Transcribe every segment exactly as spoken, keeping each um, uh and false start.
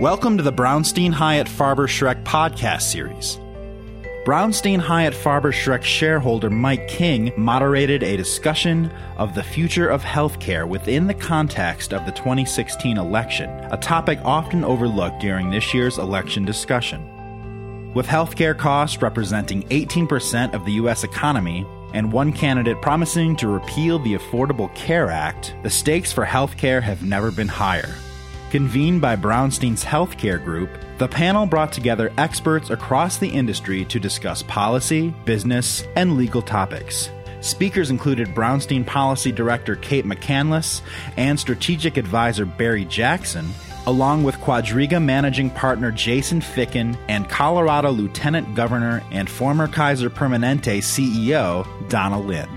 Welcome to the Brownstein Hyatt Farber Schreck podcast series. Brownstein Hyatt Farber Schreck shareholder Mike King moderated a discussion of the future of healthcare within the context of the twenty sixteen election, a topic often overlooked during this year's election discussion. With healthcare costs representing eighteen percent of the U S economy, and one candidate promising to repeal the Affordable Care Act, the stakes for healthcare have never been higher. Convened by Brownstein's healthcare group, the panel brought together experts across the industry to discuss policy, business, and legal topics. Speakers included Brownstein Policy Director Cate McCanless and Strategic Advisor Barry Jackson, along with Quadriga Managing Partner Jason Ficken and Colorado Lieutenant Governor and former Kaiser Permanente C E O Donna Lynne.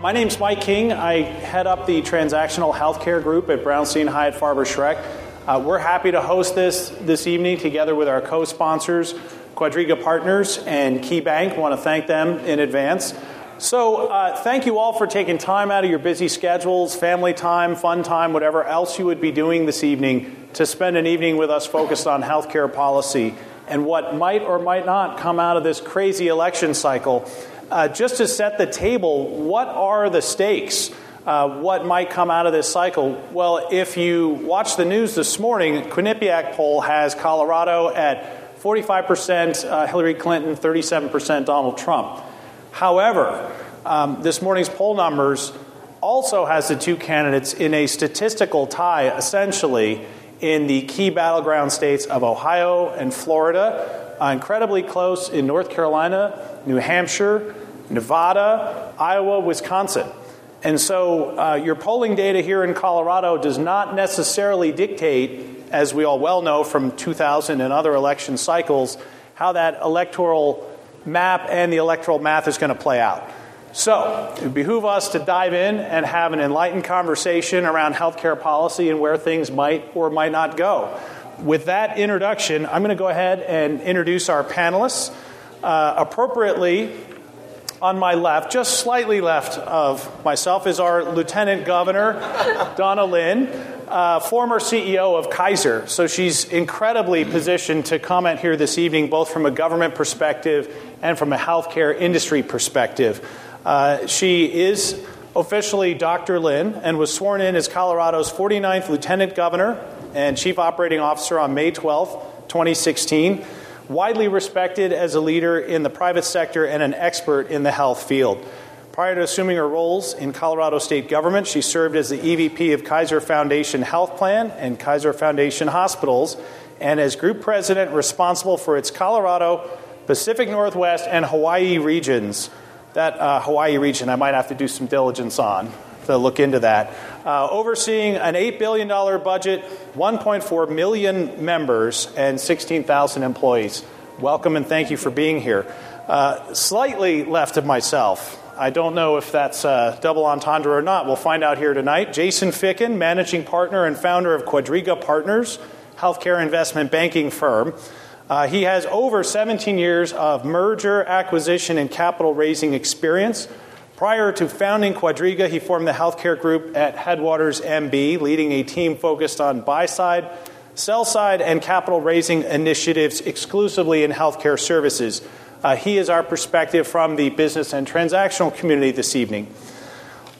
My name's Mike King. I head up the Transactional Healthcare Group at Brownstein Hyatt Farber Schreck. Uh, we're happy to host this this evening together with our co-sponsors, Quadriga Partners and KeyBank. Want to thank them in advance. So uh, thank you all for taking time out of your busy schedules, family time, fun time, whatever else you would be doing this evening to spend an evening with us focused on healthcare policy and what might or might not come out of this crazy election cycle. Uh, just to set the table, what are the stakes? Uh, what might come out of this cycle? Well, if you watch the news this morning, Quinnipiac poll has Colorado at forty-five percent, uh, Hillary Clinton, thirty-seven percent, Donald Trump. However, um, this morning's poll numbers also has the two candidates in a statistical tie, essentially, in the key battleground states of Ohio and Florida. Uh, incredibly close in North Carolina, New Hampshire, Nevada, Iowa, Wisconsin. And so uh, your polling data here in Colorado does not necessarily dictate, as we all well know from two thousand and other election cycles, how that electoral map and the electoral math is going to play out. So it behooves us to dive in and have an enlightened conversation around healthcare policy and where things might or might not go. With that introduction, I'm going to go ahead and introduce our panelists. Uh, appropriately, on my left, just slightly left of myself, is our Lieutenant Governor, Donna Lynne, uh, former C E O of Kaiser. So she's incredibly positioned to comment here this evening, both from a government perspective and from a healthcare industry perspective. Uh, she is officially Doctor Lynne and was sworn in as Colorado's forty-ninth Lieutenant Governor and Chief Operating Officer on May twelfth, twenty sixteen, widely respected as a leader in the private sector and an expert in the health field. Prior to assuming her roles in Colorado state government, she served as the E V P of Kaiser Foundation Health Plan and Kaiser Foundation Hospitals, and as group president responsible for its Colorado, Pacific Northwest, and Hawaii regions. That uh, Hawaii region I might have to do some diligence on. To look into that. Uh, overseeing an eight billion dollars budget, one point four million members, and sixteen thousand employees. Welcome and thank you for being here. Uh, slightly left of myself, I don't know if that's a double entendre or not. We'll find out here tonight. Jason Ficken, managing partner and founder of Quadriga Partners, healthcare investment banking firm. Uh, he has over seventeen years of merger, acquisition, and capital raising experience. Prior to founding Quadriga, he formed the healthcare group at Headwaters M B, leading a team focused on buy-side, sell-side, and capital-raising initiatives exclusively in healthcare services. Uh, he is our perspective from the business and transactional community this evening.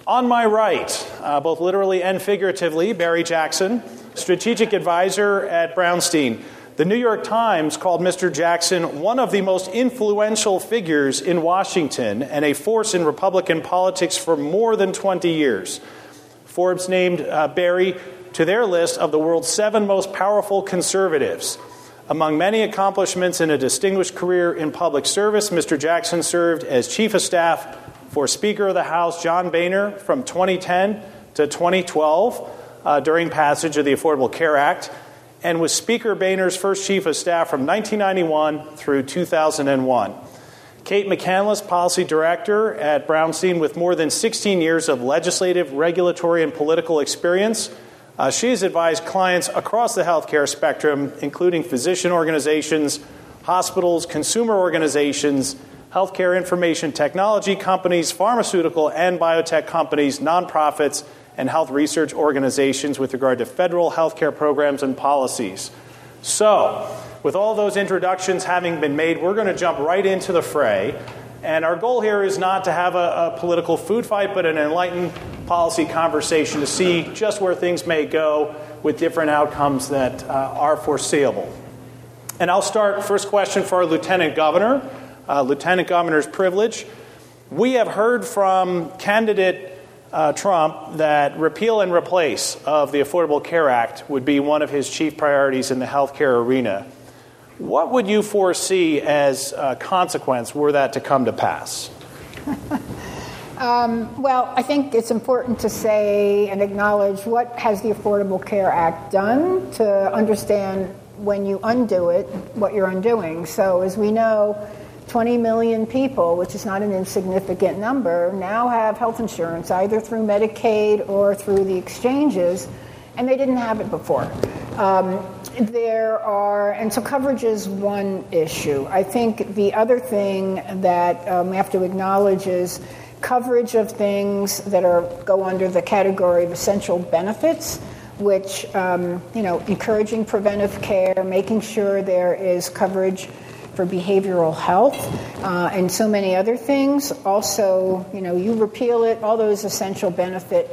On my right, uh, both literally and figuratively, Barry Jackson, strategic advisor at Brownstein. The New York Times called Mister Jackson one of the most influential figures in Washington and a force in Republican politics for more than twenty years. Forbes named uh, Barry to their list of the world's seven most powerful conservatives. Among many accomplishments in a distinguished career in public service, Mister Jackson served as Chief of Staff for Speaker of the House John Boehner from twenty ten to twenty twelve uh, during passage of the Affordable Care Act, and was Speaker Boehner's first Chief of Staff from nineteen ninety-one through two thousand one. Cate McCanless, Policy Director at Brownstein, with more than sixteen years of legislative, regulatory, and political experience. Uh, she has advised clients across the healthcare spectrum, including physician organizations, hospitals, consumer organizations, healthcare information technology companies, pharmaceutical and biotech companies, nonprofits, and health research organizations with regard to federal health care programs and policies. So, with all those introductions having been made, we're going to jump right into the fray. And our goal here is not to have a, a political food fight, but an enlightened policy conversation to see just where things may go with different outcomes that uh, are foreseeable. And I'll start, first question for our Lieutenant Governor, uh, Lieutenant Governor's privilege. We have heard from candidate uh, Trump that repeal and replace of the Affordable Care Act would be one of his chief priorities in the healthcare arena. What would you foresee as a consequence were that to come to pass? um, well, I think it's important to say and acknowledge what has the Affordable Care Act done to understand when you undo it, what you're undoing. So as we know, twenty million people, which is not an insignificant number, now have health insurance either through Medicaid or through the exchanges, and they didn't have it before. Um, there are, and so coverage is one issue. I think the other thing that um, we have to acknowledge is coverage of things that are go under the category of essential benefits, which, um, you know, encouraging preventive care, making sure there is coverage for behavioral health, uh, and so many other things. Also, you know, you repeal it, all those essential benefit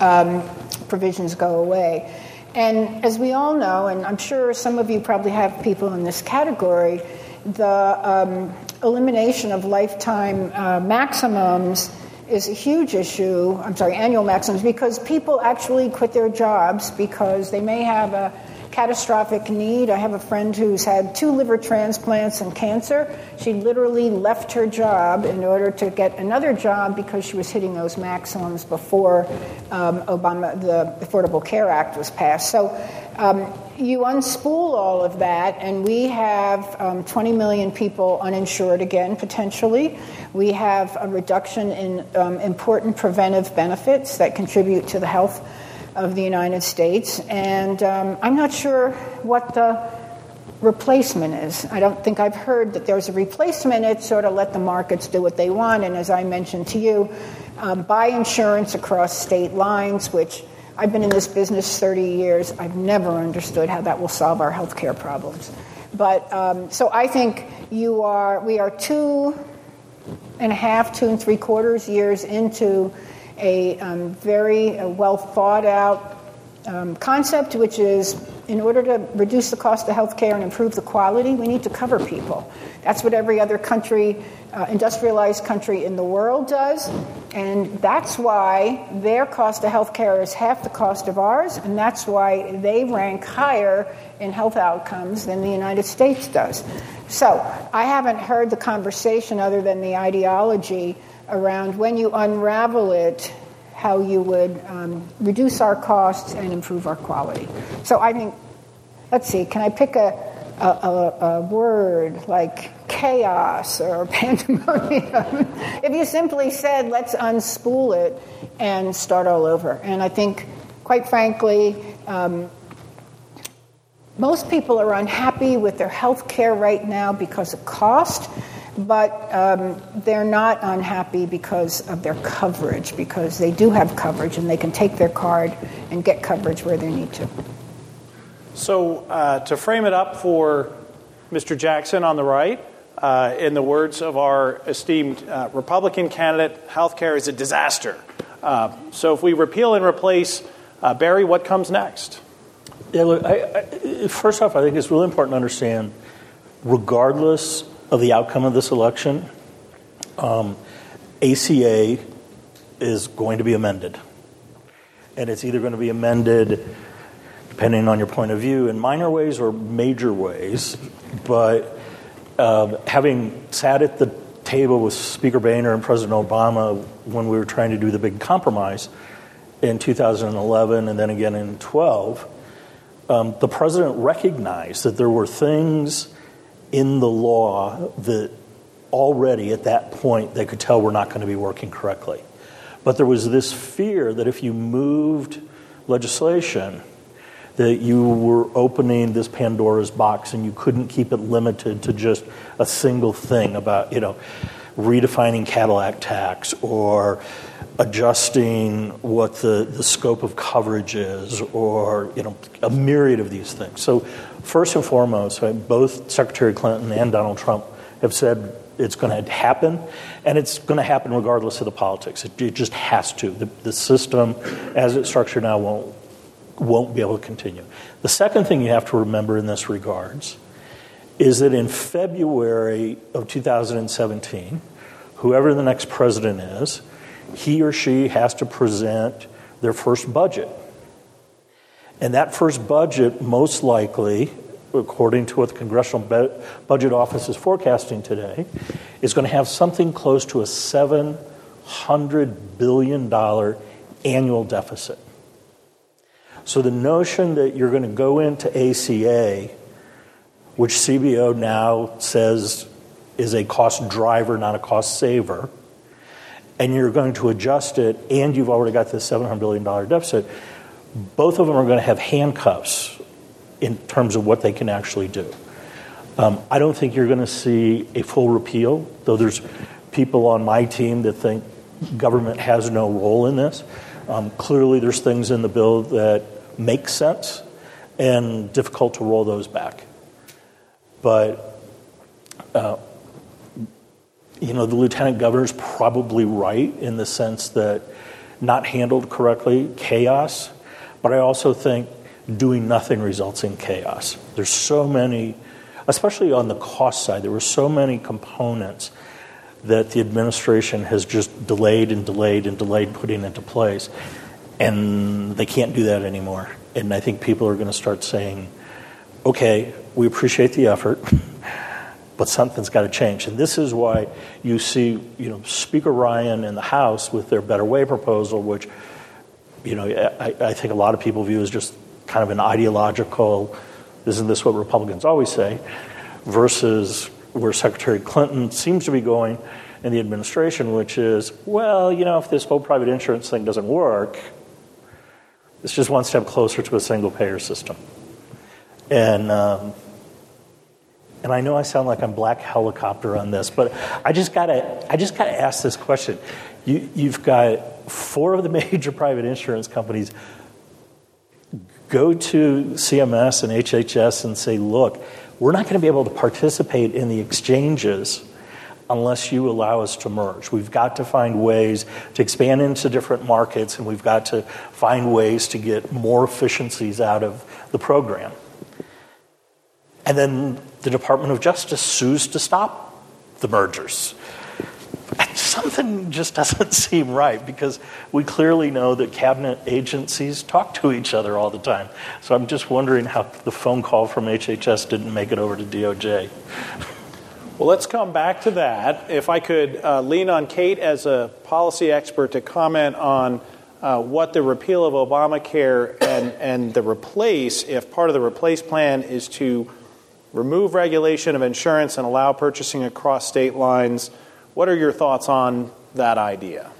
um, provisions go away. And as we all know, and I'm sure some of you probably have people in this category, the um, elimination of lifetime uh, maximums is a huge issue, I'm sorry, annual maximums, because people actually quit their jobs because they may have a catastrophic need. I have a friend who's had two liver transplants and cancer. She literally left her job in order to get another job because she was hitting those maximums before um, Obama, the Affordable Care Act was passed. So um, you unspool all of that, and we have um, twenty million people uninsured again, potentially. We have a reduction in um, important preventive benefits that contribute to the health of the United States, and um, I'm not sure what the replacement is. I don't think I've heard that there's a replacement. It's sort of let the markets do what they want, and as I mentioned to you, um, buy insurance across state lines, which I've been in this business thirty years. I've never understood how that will solve our healthcare problems. But um, so I think you are, we are two and a half, two and three quarters years into a um, very uh, well-thought-out um, concept, which is in order to reduce the cost of health care and improve the quality, we need to cover people. That's what every other country, uh, industrialized country in the world does, and that's why their cost of health care is half the cost of ours, and that's why they rank higher in health outcomes than the United States does. So I haven't heard the conversation other than the ideology around when you unravel it, how you would um, reduce our costs and improve our quality. So I think, let's see, can I pick a, a, a word like chaos or pandemonium? If you simply said, let's unspool it and start all over. And I think, quite frankly, um, most people are unhappy with their health care right now because of cost. But um, they're not unhappy because of their coverage, because they do have coverage and they can take their card and get coverage where they need to. So uh, to frame it up for Mister Jackson on the right, uh, in the words of our esteemed uh, Republican candidate, healthcare is a disaster. Uh, so if we repeal and replace, uh, Barry, what comes next? Yeah, look, I, I, first off, I think it's really important to understand, regardless of the outcome of this election, um, A C A is going to be amended. And it's either going to be amended, depending on your point of view, in minor ways or major ways. But uh, having sat at the table with Speaker Boehner and President Obama when we were trying to do the big compromise in two thousand eleven and then again in twelve, um, the president recognized that there were things in the law that already at that point they could tell were not going to be working correctly. But there was this fear that if you moved legislation, that you were opening this Pandora's box and you couldn't keep it limited to just a single thing about, you know, redefining Cadillac tax or adjusting what the, the scope of coverage is, or you know, a myriad of these things. So first and foremost, right, both Secretary Clinton and Donald Trump have said it's going to happen, and it's going to happen regardless of the politics. It, it just has to. The, the system, as it's structured now, won't won't be able to continue. The second thing you have to remember in this regards is that in February of two thousand seventeen, whoever the next president is, he or she has to present their first budget. And that first budget, most likely, according to what the Congressional Budget Office is forecasting today, is going to have something close to a seven hundred billion dollars annual deficit. So the notion that you're going to go into A C A, which C B O now says is a cost driver, not a cost saver, and you're going to adjust it, and you've already got this seven hundred billion dollars deficit, both of them are going to have handcuffs in terms of what they can actually do. Um, I don't think you're going to see a full repeal, though there's people on my team that think government has no role in this. Um, clearly there's things in the bill that make sense and difficult to roll those back. But uh, you know, the lieutenant governor's probably right in the sense that not handled correctly, chaos. But I also think doing nothing results in chaos. There's so many, especially on the cost side, there were so many components that the administration has just delayed and delayed and delayed putting into place. And they can't do that anymore. And I think people are going to start saying, okay, we appreciate the effort, but something's got to change. And this is why you see, you know, Speaker Ryan in the House with their Better Way proposal, which, you know, I, I think a lot of people view as just kind of an ideological, isn't this what Republicans always say, versus where Secretary Clinton seems to be going in the administration, which is, well, you know, if this whole private insurance thing doesn't work, it's just one step closer to a single-payer system. And um, and I know I sound like I'm black helicopter on this, but I just gotta I just gotta ask this question. You, you've got four of the major private insurance companies go to C M S and H H S and say, look, we're not going to be able to participate in the exchanges unless you allow us to merge. We've got to find ways to expand into different markets, and we've got to find ways to get more efficiencies out of the program. And then the Department of Justice sues to stop the mergers. And something just doesn't seem right, because we clearly know that cabinet agencies talk to each other all the time. So I'm just wondering how the phone call from H H S didn't make it over to D O J. Well, let's come back to that. If I could uh, lean on Cate as a policy expert to comment on Uh, what the repeal of Obamacare and, and the replace, if part of the replace plan is to remove regulation of insurance and allow purchasing across state lines, what are your thoughts on that idea?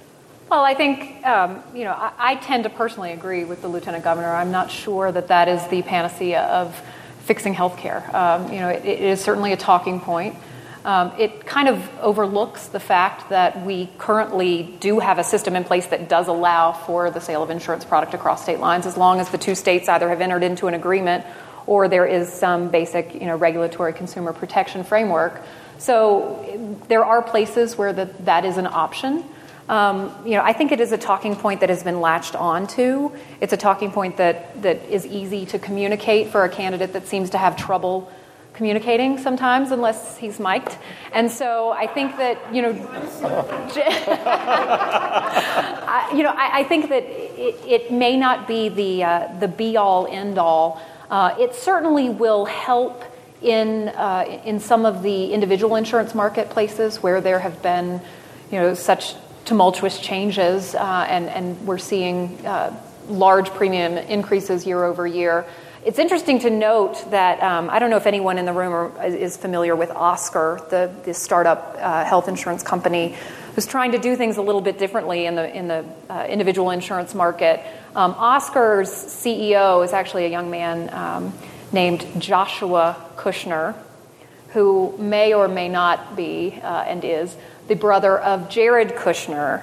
Well, I think, um, you know, I, I tend to personally agree with the lieutenant governor. I'm not sure that that is the panacea of fixing health care. Um, you know, it, it is certainly a talking point. Um, it kind of overlooks the fact that we currently do have a system in place that does allow for the sale of insurance product across state lines, as long as the two states either have entered into an agreement or there is some basic, you know, regulatory consumer protection framework. So there are places where the, that is an option. Um, you know, I think it is a talking point that has been latched onto. It's a talking point that, that is easy to communicate for a candidate that seems to have trouble communicating sometimes, unless he's mic'd. And so I think that, you know, I, you know, I, I think that it, it may not be the uh, the be all end all. Uh, it certainly will help in uh, in some of the individual insurance marketplaces where there have been, you know, such tumultuous changes, uh, and and we're seeing uh, large premium increases year over year. It's interesting to note that um, I don't know if anyone in the room are, is familiar with Oscar, the, the startup uh, health insurance company, who's trying to do things a little bit differently in the in the uh, individual insurance market. Um, Oscar's C E O is actually a young man um, named Joshua Kushner, who may or may not be, uh, and is, the brother of Jared Kushner,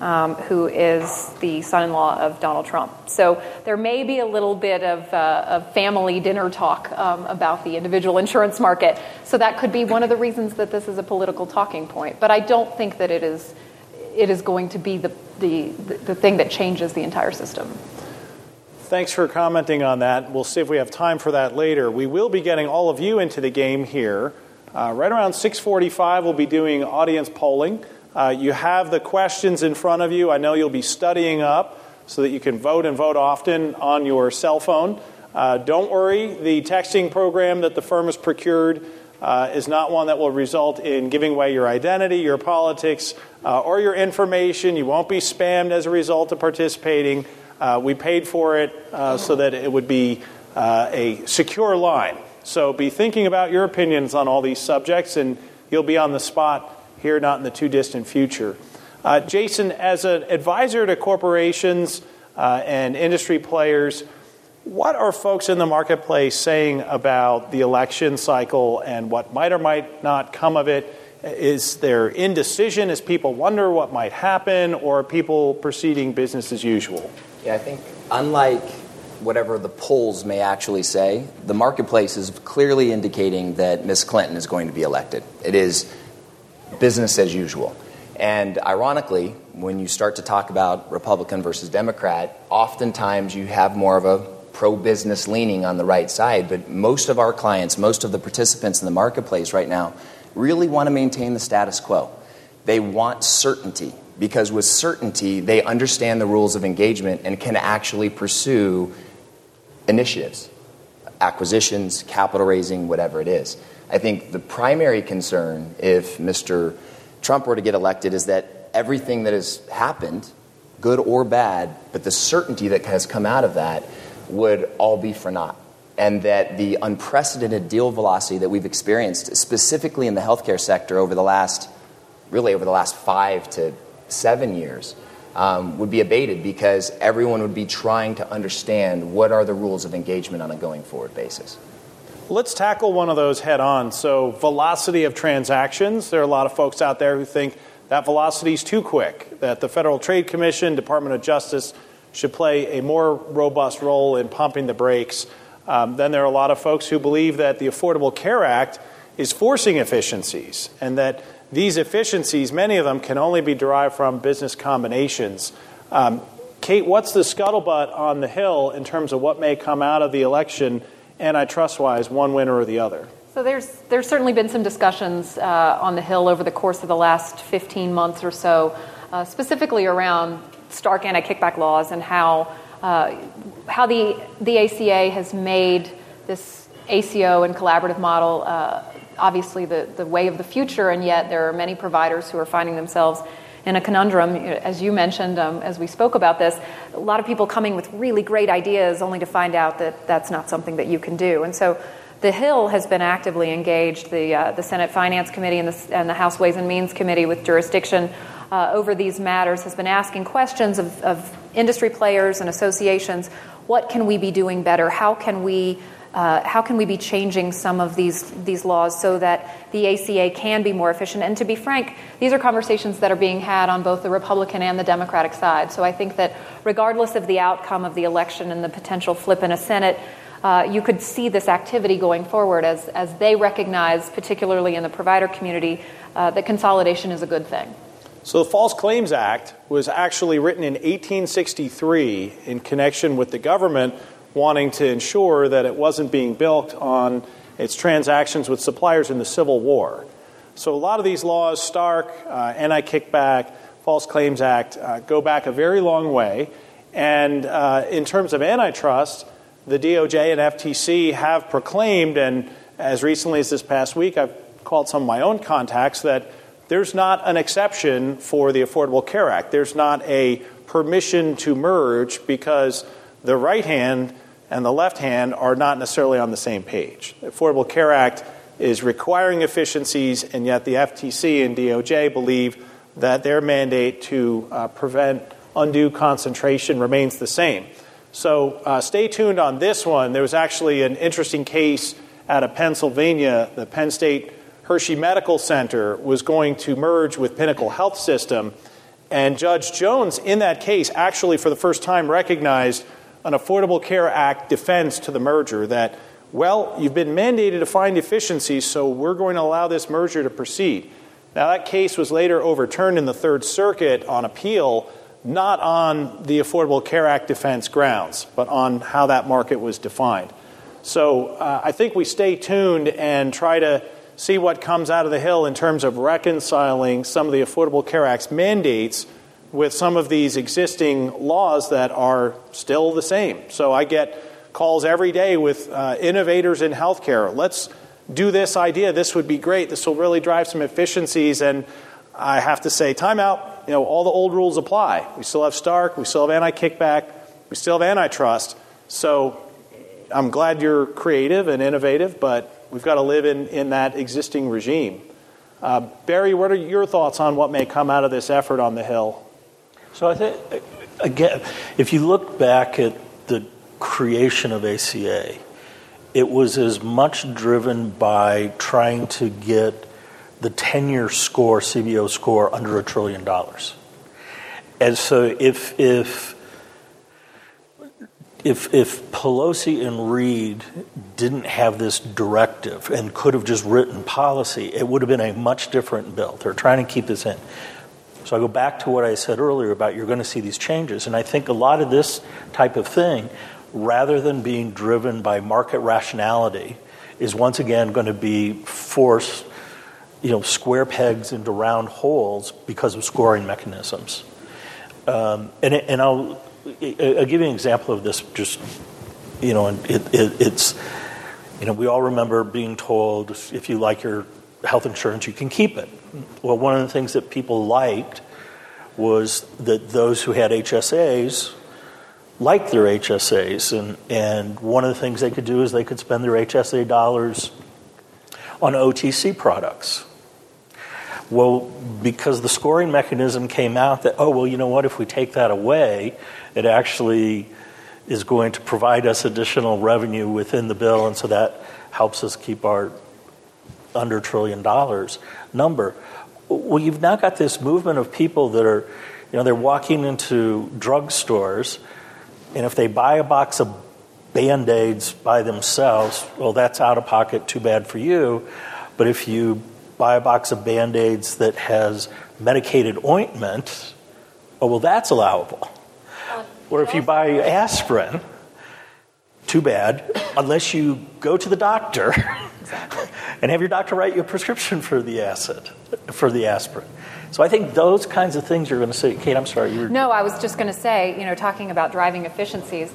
um, who is the son-in-law of Donald Trump. So there may be a little bit of, uh, of family dinner talk um, about the individual insurance market. So that could be one of the reasons that this is a political talking point. But I don't think that it is it is going to be the the, the thing that changes the entire system. Thanks for commenting on that. We'll see if we have time for that later. We will be getting all of you into the game here. Uh, right around six forty-five, we'll be doing audience polling. Uh, you have the questions in front of you. I know you'll be studying up so that you can vote and vote often on your cell phone. Uh, don't worry. The texting program that the firm has procured uh, is not one that will result in giving away your identity, your politics, uh, or your information. You won't be spammed as a result of participating. Uh, we paid for it uh, so that it would be uh, a secure line. So be thinking about your opinions on all these subjects, and you'll be on the spot here, not in the too distant future. Uh, Jason, as an advisor to corporations uh, and industry players, what are folks in the marketplace saying about the election cycle and what might or might not come of it? Is there indecision? Is people wonder what might happen, or are people proceeding business as usual? Yeah, I think unlike whatever the polls may actually say, the marketplace is clearly indicating that Miz Clinton is going to be elected. It is business as usual. And ironically, when you start to talk about Republican versus Democrat, oftentimes you have more of a pro-business leaning on the right side. But most of our clients, most of the participants in the marketplace right now really want to maintain the status quo. They want certainty, because with certainty, they understand the rules of engagement and can actually pursue initiatives, acquisitions, capital raising, whatever it is. I think the primary concern, if Mister Trump were to get elected, is that everything that has happened, good or bad, but the certainty that has come out of that would all be for naught. And that the unprecedented deal velocity that we've experienced, specifically in the healthcare sector over the last, really over the last five to seven years, um, would be abated, because everyone would be trying to understand what are the rules of engagement on a going forward basis. Let's tackle one of those head on. So velocity of transactions. There are a lot of folks out there who think that velocity is too quick, that the Federal Trade Commission, Department of Justice should play a more robust role in pumping the brakes. Um, then there are a lot of folks who believe that the Affordable Care Act is forcing efficiencies, and that these efficiencies, many of them, can only be derived from business combinations. Um, Cate, what's the scuttlebutt on the Hill in terms of what may come out of the election antitrust-wise, one winner or the other? So there's there's certainly been some discussions uh, on the Hill over the course of the last fifteen months or so, uh, specifically around stark anti-kickback laws and how uh, how the the A C A has made this A C O and collaborative model uh, obviously the, the way of the future, and yet there are many providers who are finding themselves in a conundrum, as you mentioned, um, as we spoke about this, a lot of people coming with really great ideas only to find out that that's not something that you can do. And so the Hill has been actively engaged, the uh, the Senate Finance Committee and the, and the House Ways and Means Committee with jurisdiction uh, over these matters, has been asking questions of, of industry players and associations. What can we be doing better? How can we Uh, how can we be changing some of these these laws so that the A C A can be more efficient? And to be frank, these are conversations that are being had on both the Republican and the Democratic side. So I think that regardless of the outcome of the election and the potential flip in a Senate, uh, you could see this activity going forward as, as they recognize, particularly in the provider community, uh, that consolidation is a good thing. So the False Claims Act was actually written in eighteen sixty-three in connection with the government wanting to ensure that it wasn't being built on its transactions with suppliers in the Civil War. So a lot of these laws, Stark, uh, Anti-Kickback, False Claims Act, uh, go back a very long way. And uh, in terms of antitrust, the D O J and F T C have proclaimed, and as recently as this past week, I've called some of my own contacts, that there's not an exception for the Affordable Care Act. There's not a permission to merge because the right hand and the left hand are not necessarily on the same page. The Affordable Care Act is requiring efficiencies, and yet the F T C and D O J believe that their mandate to uh, prevent undue concentration remains the same. So uh, stay tuned on this one. There was actually an interesting case out of Pennsylvania, the Penn State Hershey Medical Center was going to merge with Pinnacle Health System. And Judge Jones, in that case, actually for the first time recognized an Affordable Care Act defense to the merger that, well, you've been mandated to find efficiencies, so we're going to allow this merger to proceed. Now, that case was later overturned in the Third Circuit on appeal, not on the Affordable Care Act defense grounds, but on how that market was defined. So uh, I think we stay tuned and try to see what comes out of the Hill in terms of reconciling some of the Affordable Care Act's mandates with some of these existing laws that are still the same. So I get calls every day with uh, innovators in healthcare. Let's do this idea. This would be great. This will really drive some efficiencies. And I have to say, time out. You know, all the old rules apply. We still have Stark. We still have anti-kickback. We still have antitrust. So I'm glad you're creative and innovative, but we've got to live in, in that existing regime. Uh, Barry, what are your thoughts on what may come out of this effort on the Hill? So I think, again, if you look back at the creation of A C A, it was as much driven by trying to get the ten-year score, C B O score, under a trillion dollars. And so if if If if Pelosi and Reid didn't have this directive and could have just written policy, it would have been a much different bill. They're trying to keep this in. So I go back to what I said earlier about you're going to see these changes. And I think a lot of this type of thing, rather than being driven by market rationality, is once again going to be forced, you know, square pegs into round holes because of scoring mechanisms. Um, and and I'll... I'll give you an example of this. Just, you know, and it, it, it's, you know, we all remember being told if you like your health insurance, you can keep it. Well, one of the things that people liked was that those who had H S As liked their H S As, and and one of the things they could do is they could spend their H S A dollars on O T C products. Well, because the scoring mechanism came out that, oh, well, you know what, if we take that away, it actually is going to provide us additional revenue within the bill, and so that helps us keep our under trillion dollars number. Well, you've now got this movement of people that are, you know, they're walking into drugstores, and if they buy a box of Band-Aids by themselves, well, that's out of pocket, too bad for you, but if you buy a box of Band-Aids that has medicated ointment, oh, well, that's allowable. Uh, or if you buy aspirin, too bad, unless you go to the doctor exactly. and have your doctor write you a prescription for the acid, for the aspirin. So I think those kinds of things you're going to see. Kate, I'm sorry. You were... No, I was just going to say, you know, talking about driving efficiencies,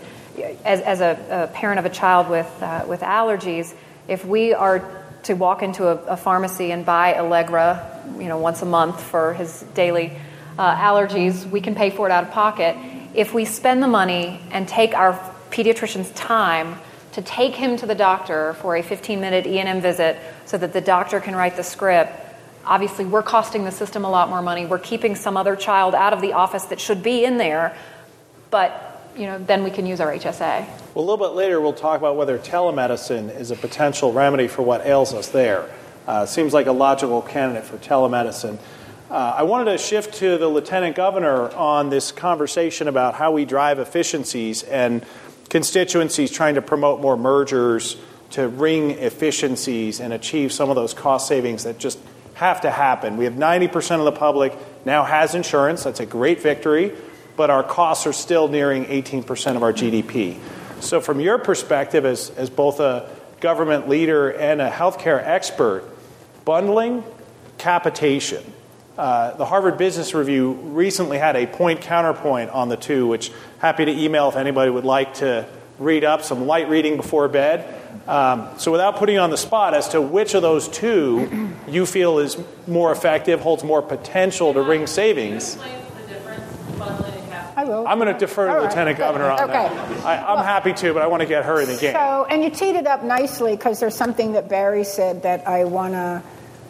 as, as a, a parent of a child with uh, with allergies, if we are to walk into a, a pharmacy and buy Allegra, you know, once a month for his daily uh, allergies, we can pay for it out of pocket. If we spend the money and take our pediatrician's time to take him to the doctor for a fifteen-minute E and M visit so that the doctor can write the script, obviously we're costing the system a lot more money. We're keeping some other child out of the office that should be in there, but you know, then we can use our H S A. Well, a little bit later, we'll talk about whether telemedicine is a potential remedy for what ails us there. Uh, seems like a logical candidate for telemedicine. Uh, I wanted to shift to the Lieutenant Governor on this conversation about how we drive efficiencies and constituencies trying to promote more mergers to wring efficiencies and achieve some of those cost savings that just have to happen. We have ninety percent of the public now has insurance. That's a great victory. But our costs are still nearing eighteen percent of our G D P. So from your perspective, as, as both a government leader and a healthcare expert, bundling, capitation. Uh, the Harvard Business Review recently had a point-counterpoint on the two, which happy to email if anybody would like to read up, some light reading before bed. Um, so without putting you on the spot as to which of those two you feel is more effective, holds more potential to wring savings. I will. I'm going to defer to right. Lieutenant Governor on okay. that. I, I'm well, happy to, but I want to get her in the game. So, and you teed it up nicely because there's something that Barry said that I want to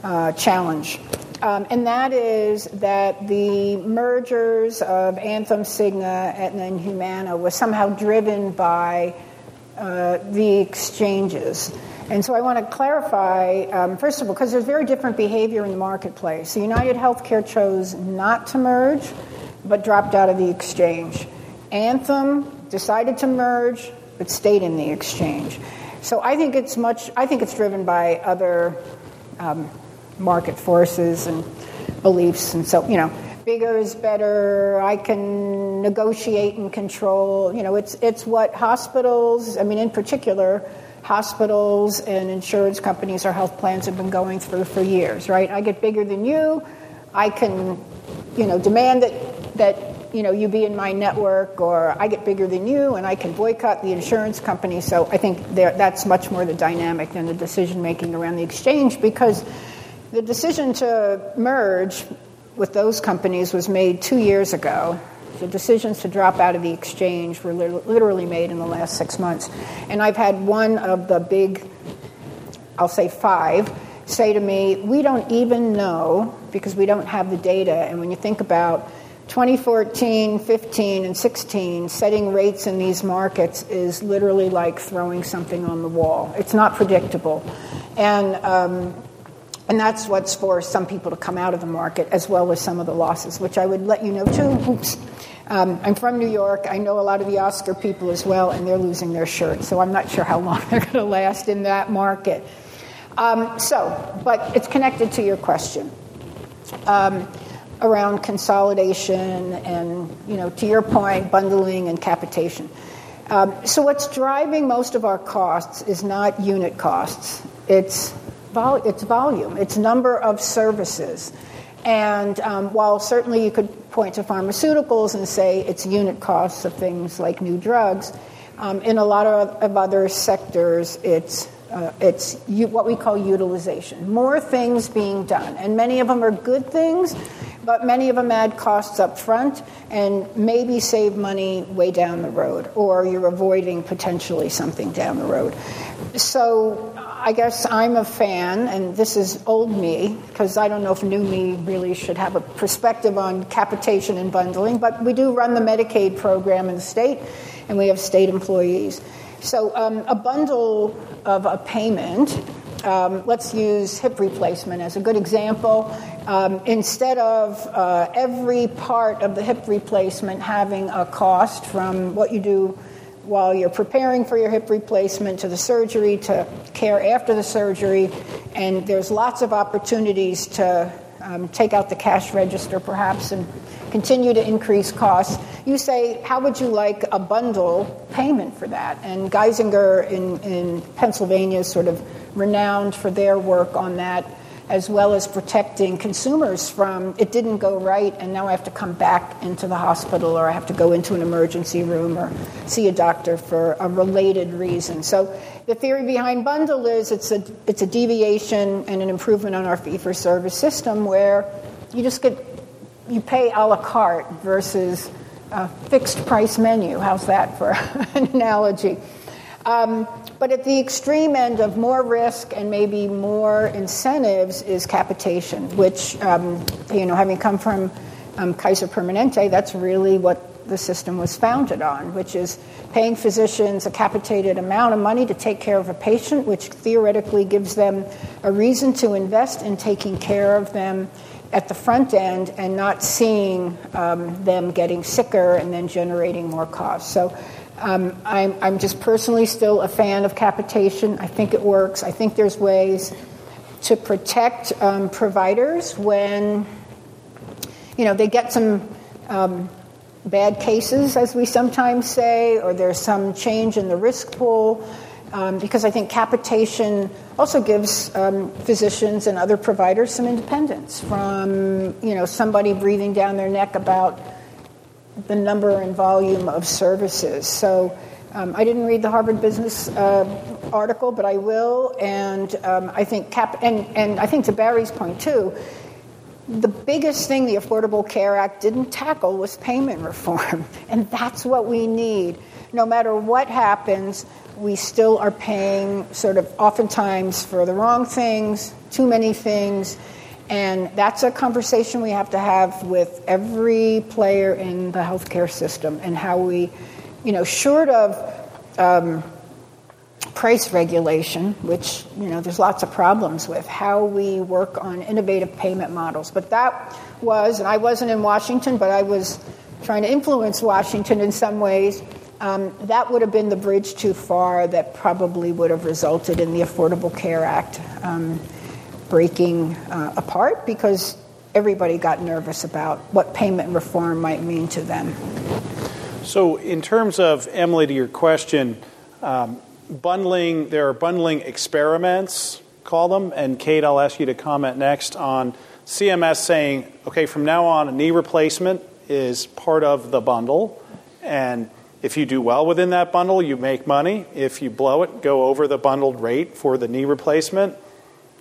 uh, challenge, um, and that is that the mergers of Anthem, Cigna, Aetna, and Humana was somehow driven by uh, the exchanges. And so I want to clarify, um, first of all, because there's very different behavior in the marketplace. So United Healthcare chose not to merge, but dropped out of the exchange. Anthem decided to merge, but stayed in the exchange. So I think it's much. I think it's driven by other um, market forces and beliefs, and so you know, bigger is better. I can negotiate and control. You know, it's it's what hospitals. I mean, in particular. Hospitals and insurance companies or health plans have been going through for years, right? I get bigger than you. I can, you know, demand that, that you know, you be in my network, or I get bigger than you and I can boycott the insurance company. So I think that's much more the dynamic than the decision-making around the exchange, because the decision to merge with those companies was made two years ago. The decisions to drop out of the exchange were literally made in the last six months. And I've had one of the big, I'll say five, say to me, we don't even know because we don't have the data. And when you think about twenty fourteen, fifteen, and sixteen, setting rates in these markets is literally like throwing something on the wall. It's not predictable. And um, And that's what's forced some people to come out of the market, as well as some of the losses, which I would let you know, too. Oops. Um, I'm from New York. I know a lot of the Oscar people as well, and they're losing their shirts. So I'm not sure how long they're going to last in that market. Um, so, but it's connected to your question um, around consolidation and, you know, to your point, bundling and capitation. Um, so what's driving most of our costs is not unit costs. It's... It's volume. It's number of services. And um, while certainly you could point to pharmaceuticals and say it's unit costs of things like new drugs, um, in a lot of, of other sectors, it's uh, it's u- what we call utilization. More things being done. And many of them are good things, but many of them add costs up front and maybe save money way down the road, or you're avoiding potentially something down the road. So I guess I'm a fan, and this is old me, because I don't know if new me really should have a perspective on capitation and bundling, but we do run the Medicaid program in the state, and we have state employees. So um, a bundle of a payment, um, let's use hip replacement as a good example. Um, instead of uh, every part of the hip replacement having a cost from what you do while you're preparing for your hip replacement, to the surgery, to care after the surgery, and there's lots of opportunities to um, take out the cash register perhaps and continue to increase costs. You say, how would you like a bundle payment for that? And Geisinger in, in Pennsylvania is sort of renowned for their work on that, as well as protecting consumers from, it didn't go right, and now I have to come back into the hospital, or I have to go into an emergency room or see a doctor for a related reason. So the theory behind bundle is it's a it's a deviation and an improvement on our fee-for-service system, where you just get, you pay a la carte versus a fixed-price menu. How's that for an analogy? Um, but at the extreme end of more risk and maybe more incentives is capitation, which, um, you know, having come from um, Kaiser Permanente, that's really what the system was founded on, which is paying physicians a capitated amount of money to take care of a patient, which theoretically gives them a reason to invest in taking care of them at the front end and not seeing um, them getting sicker and then generating more costs. So. Um, I'm, I'm just personally still a fan of capitation. I think it works. I think there's ways to protect um, providers when, you know, they get some um, bad cases, as we sometimes say, or there's some change in the risk pool, um, because I think capitation also gives um, physicians and other providers some independence from, you know, somebody breathing down their neck about the number and volume of services. So um, I didn't read the Harvard Business uh, article, but I will. And um, I think cap and, and I think to Barry's point too, the biggest thing the Affordable Care Act didn't tackle was payment reform, and that's what we need. No matter what happens, we still are paying sort of oftentimes for the wrong things, too many things. And that's a conversation we have to have with every player in the healthcare system, and how we, you know, short of um, price regulation, which, you know, there's lots of problems with, how we work on innovative payment models. But that was, and I wasn't in Washington, but I was trying to influence Washington in some ways, um, that would have been the bridge too far that probably would have resulted in the Affordable Care Act um, breaking uh, apart, because everybody got nervous about what payment reform might mean to them. So in terms of, Emily, to your question, um, bundling, there are bundling experiments, call them, and Kate, I'll ask you to comment next on C M S saying, okay, from now on, a knee replacement is part of the bundle, and if you do well within that bundle, you make money. If you blow it, go over the bundled rate for the knee replacement, you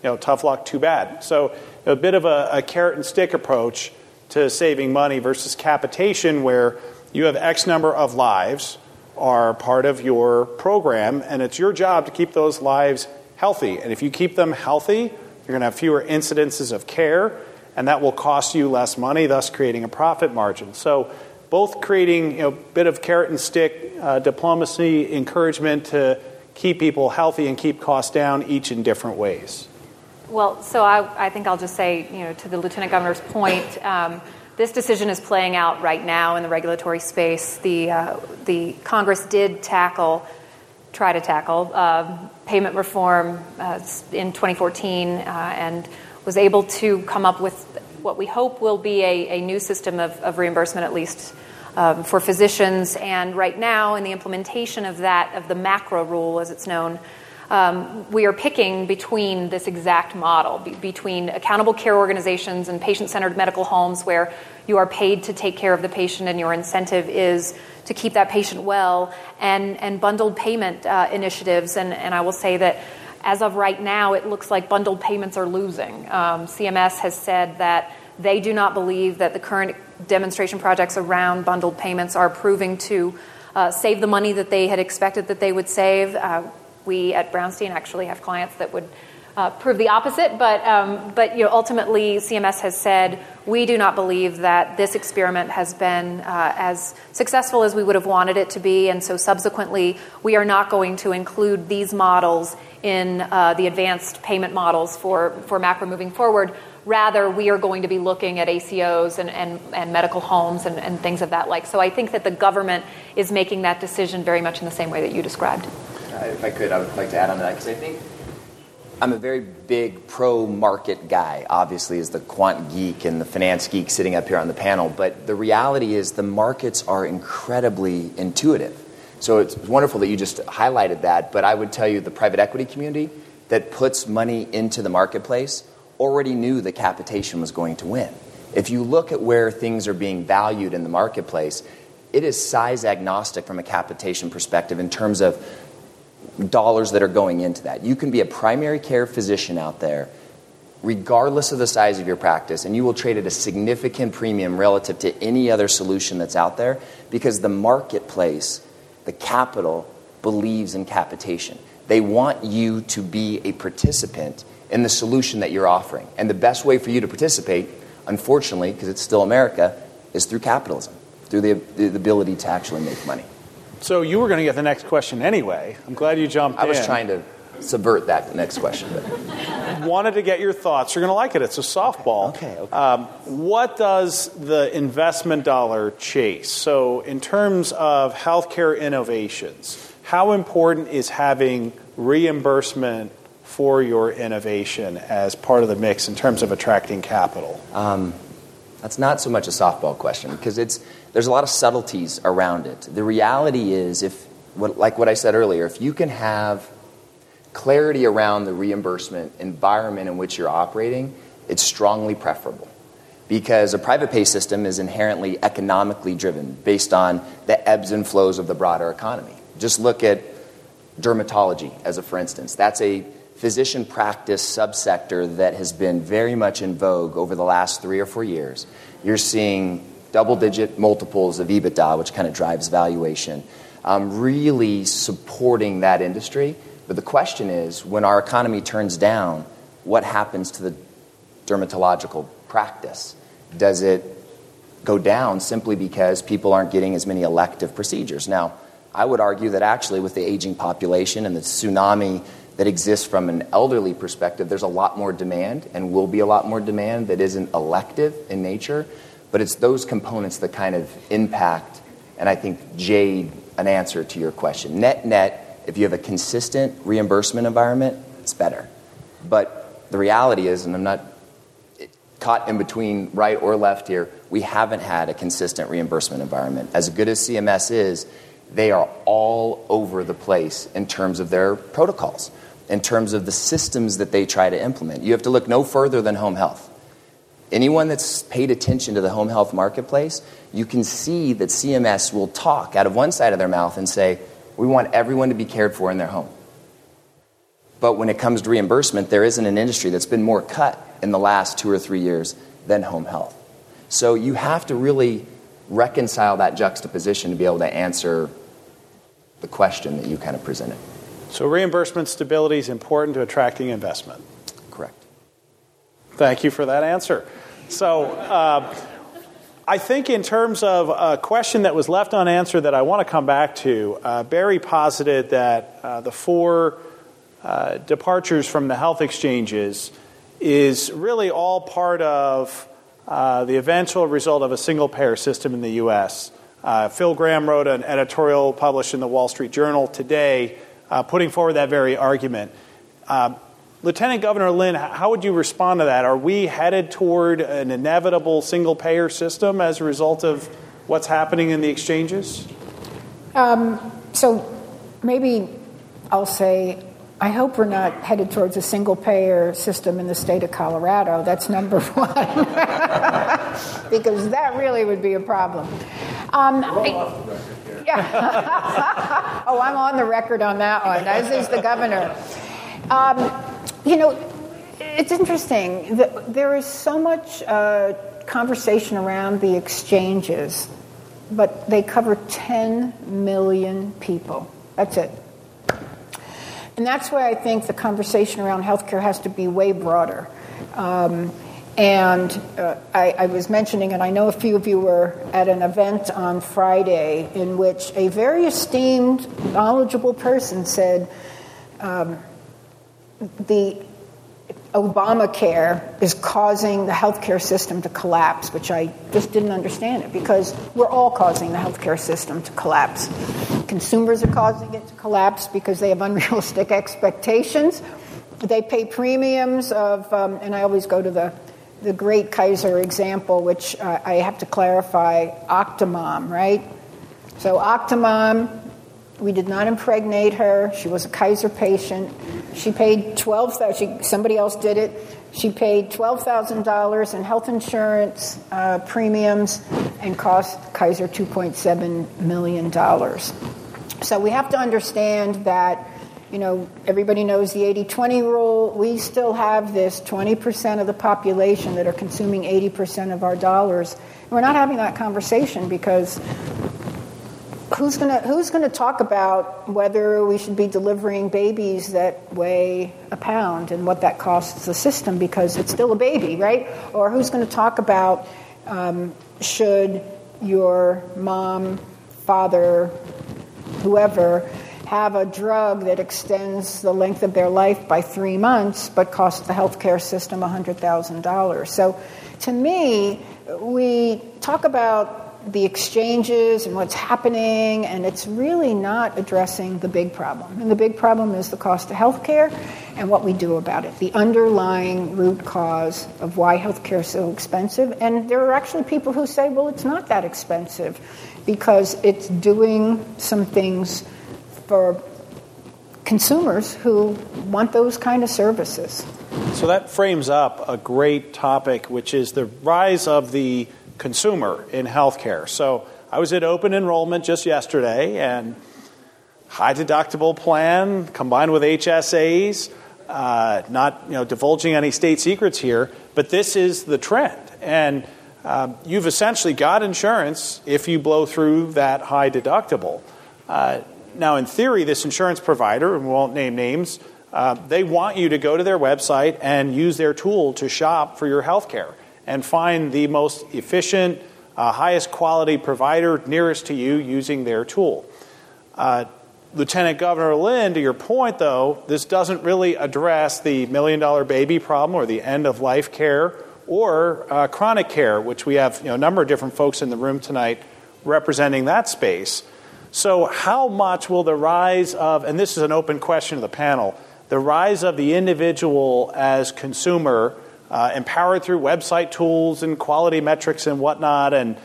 know, tough luck, too bad. So a bit of a, a carrot and stick approach to saving money versus capitation, where you have X number of lives are part of your program, and it's your job to keep those lives healthy. And if you keep them healthy, you're going to have fewer incidences of care, and that will cost you less money, thus creating a profit margin. So both creating, you know, a bit of carrot and stick uh, diplomacy, encouragement to keep people healthy and keep costs down, each in different ways. Well, so I, I think I'll just say, you know, to the Lieutenant Governor's point, um, this decision is playing out right now in the regulatory space. The uh, the Congress did tackle, try to tackle, uh, payment reform uh, in twenty fourteen uh, and was able to come up with what we hope will be a, a new system of, of reimbursement, at least um, for physicians. And right now, in the implementation of that, of the MACRA rule, as it's known, um, we are picking between this exact model, be, between accountable care organizations and patient-centered medical homes, where you are paid to take care of the patient and your incentive is to keep that patient well, and, and bundled payment uh, initiatives. And, and I will say that as of right now, it looks like bundled payments are losing. Um, C M S has said that they do not believe that the current demonstration projects around bundled payments are proving to uh, save the money that they had expected that they would save. Uh, we at Brownstein actually have clients that would uh, prove the opposite, but um, but you know, ultimately C M S has said, we do not believe that this experiment has been uh, as successful as we would have wanted it to be, and so subsequently we are not going to include these models in uh, the advanced payment models for, for MACRA moving forward. Rather, we are going to be looking at A C Os and, and, and medical homes and, and things of that like. So I think that the government is making that decision very much in the same way that you described. Uh, if I could, I would like to add on to that, because I think I'm a very big pro-market guy, obviously, as the quant geek and the finance geek sitting up here on the panel. But the reality is the markets are incredibly intuitive. So it's wonderful that you just highlighted that, but I would tell you the private equity community that puts money into the marketplace already knew that capitation was going to win. If you look at where things are being valued in the marketplace, it is size agnostic from a capitation perspective in terms of dollars that are going into that. You can be a primary care physician out there, regardless of the size of your practice, and you will trade at a significant premium relative to any other solution that's out there, because the marketplace, the capital, believes in capitation. They want you to be a participant in the solution that you're offering. And the best way for you to participate, unfortunately, because it's still America, is through capitalism, through the, the ability to actually make money. So you were going to get the next question anyway. I'm glad you jumped in. I was in. trying to subvert that next question. But. Wanted to get your thoughts. You're going to like it. It's a softball. Okay. okay, okay. Um, what does the investment dollar chase? So in terms of healthcare innovations, how important is having reimbursement for your innovation as part of the mix in terms of attracting capital? Um, that's not so much a softball question, because it's there's a lot of subtleties around it. The reality is, if what, like what I said earlier, if you can have clarity around the reimbursement environment in which you're operating, it's strongly preferable, because a private pay system is inherently economically driven based on the ebbs and flows of the broader economy. Just look at dermatology as a for instance. That's a physician practice subsector that has been very much in vogue over the last three or four years. You're seeing double-digit multiples of EBITDA, which kind of drives valuation, um, really supporting that industry. But the question is, when our economy turns down, what happens to the dermatological practice? Does it go down simply because people aren't getting as many elective procedures? Now, I would argue that actually with the aging population and the tsunami that exists from an elderly perspective, there's a lot more demand and will be a lot more demand that isn't elective in nature. But it's those components that kind of impact and I think jade an answer to your question. Net, net, if you have a consistent reimbursement environment, it's better. But the reality is, and I'm not caught in between right or left here, we haven't had a consistent reimbursement environment. As good as C M S is, they are all over the place in terms of their protocols, in terms of the systems that they try to implement. You have to look no further than home health. Anyone that's paid attention to the home health marketplace, you can see that C M S will talk out of one side of their mouth and say, we want everyone to be cared for in their home. But when it comes to reimbursement, there isn't an industry that's been more cut in the last two or three years than home health. So you have to really reconcile that juxtaposition to be able to answer the question that you kind of presented. So reimbursement stability is important to attracting investment. Correct. Thank you for that answer. So uh, I think in terms of a question that was left unanswered that I want to come back to, uh, Barry posited that uh, the four uh, departures from the health exchanges is really all part of uh, the eventual result of a single-payer system in the U S Uh, Phil Graham wrote an editorial published in the Wall Street Journal today uh, putting forward that very argument. Uh, Lieutenant Governor Lynn, how would you respond to that? Are we headed toward an inevitable single-payer system as a result of what's happening in the exchanges? Um, so maybe I'll say I hope we're not headed towards a single-payer system in the state of Colorado. That's number one, because that really would be a problem. Um, I, yeah. Oh, I'm on the record on that one, as is the governor. Um, you know, it's interesting. There is so much uh, conversation around the exchanges, but they cover ten million people. That's it. And that's why I think the conversation around healthcare has to be way broader. Um, And uh, I, I was mentioning, and I know a few of you were at an event on Friday in which a very esteemed, knowledgeable person said um, the Obamacare is causing the healthcare system to collapse, which I just didn't understand it, because we're all causing the healthcare system to collapse. Consumers are causing it to collapse because they have unrealistic expectations. They pay premiums of, um, and I always go to the the great Kaiser example, which uh, I have to clarify, Octomom, right? So Octomom, we did not impregnate her. She was a Kaiser patient. She paid twelve thousand dollars, somebody else did it. She paid twelve thousand dollars in health insurance uh, premiums and cost Kaiser two point seven million dollars. So we have to understand that, you know, everybody knows the eighty-twenty rule. We still have this twenty percent of the population that are consuming eighty percent of our dollars. And we're not having that conversation because who's gonna who's gonna talk about whether we should be delivering babies that weigh a pound and what that costs the system, because it's still a baby, right? Or who's gonna talk about um, should your mom, father, whoever, have a drug that extends the length of their life by three months but costs the healthcare system one hundred thousand dollars. So to me, we talk about the exchanges and what's happening, and it's really not addressing the big problem. And the big problem is the cost of healthcare and what we do about it, the underlying root cause of why healthcare is so expensive. And there are actually people who say, well, it's not that expensive because it's doing some things for consumers who want those kind of services. So that frames up a great topic, which is the rise of the consumer in healthcare. So I was at open enrollment just yesterday, and high deductible plan combined with H S As, uh, not you know divulging any state secrets here, but this is the trend. And uh, you've essentially got insurance if you blow through that high deductible. Uh, Now, in theory, this insurance provider, and we won't name names, uh, they want you to go to their website and use their tool to shop for your health care and find the most efficient, uh, highest quality provider nearest to you using their tool. Uh, Lieutenant Governor Lynn, to your point, though, this doesn't really address the million-dollar baby problem or the end-of-life care or uh, chronic care, which we have, you know, a number of different folks in the room tonight representing that space. So how much will the rise of, and this is an open question to the panel, the rise of the individual as consumer, uh, empowered through website tools and quality metrics and whatnot, and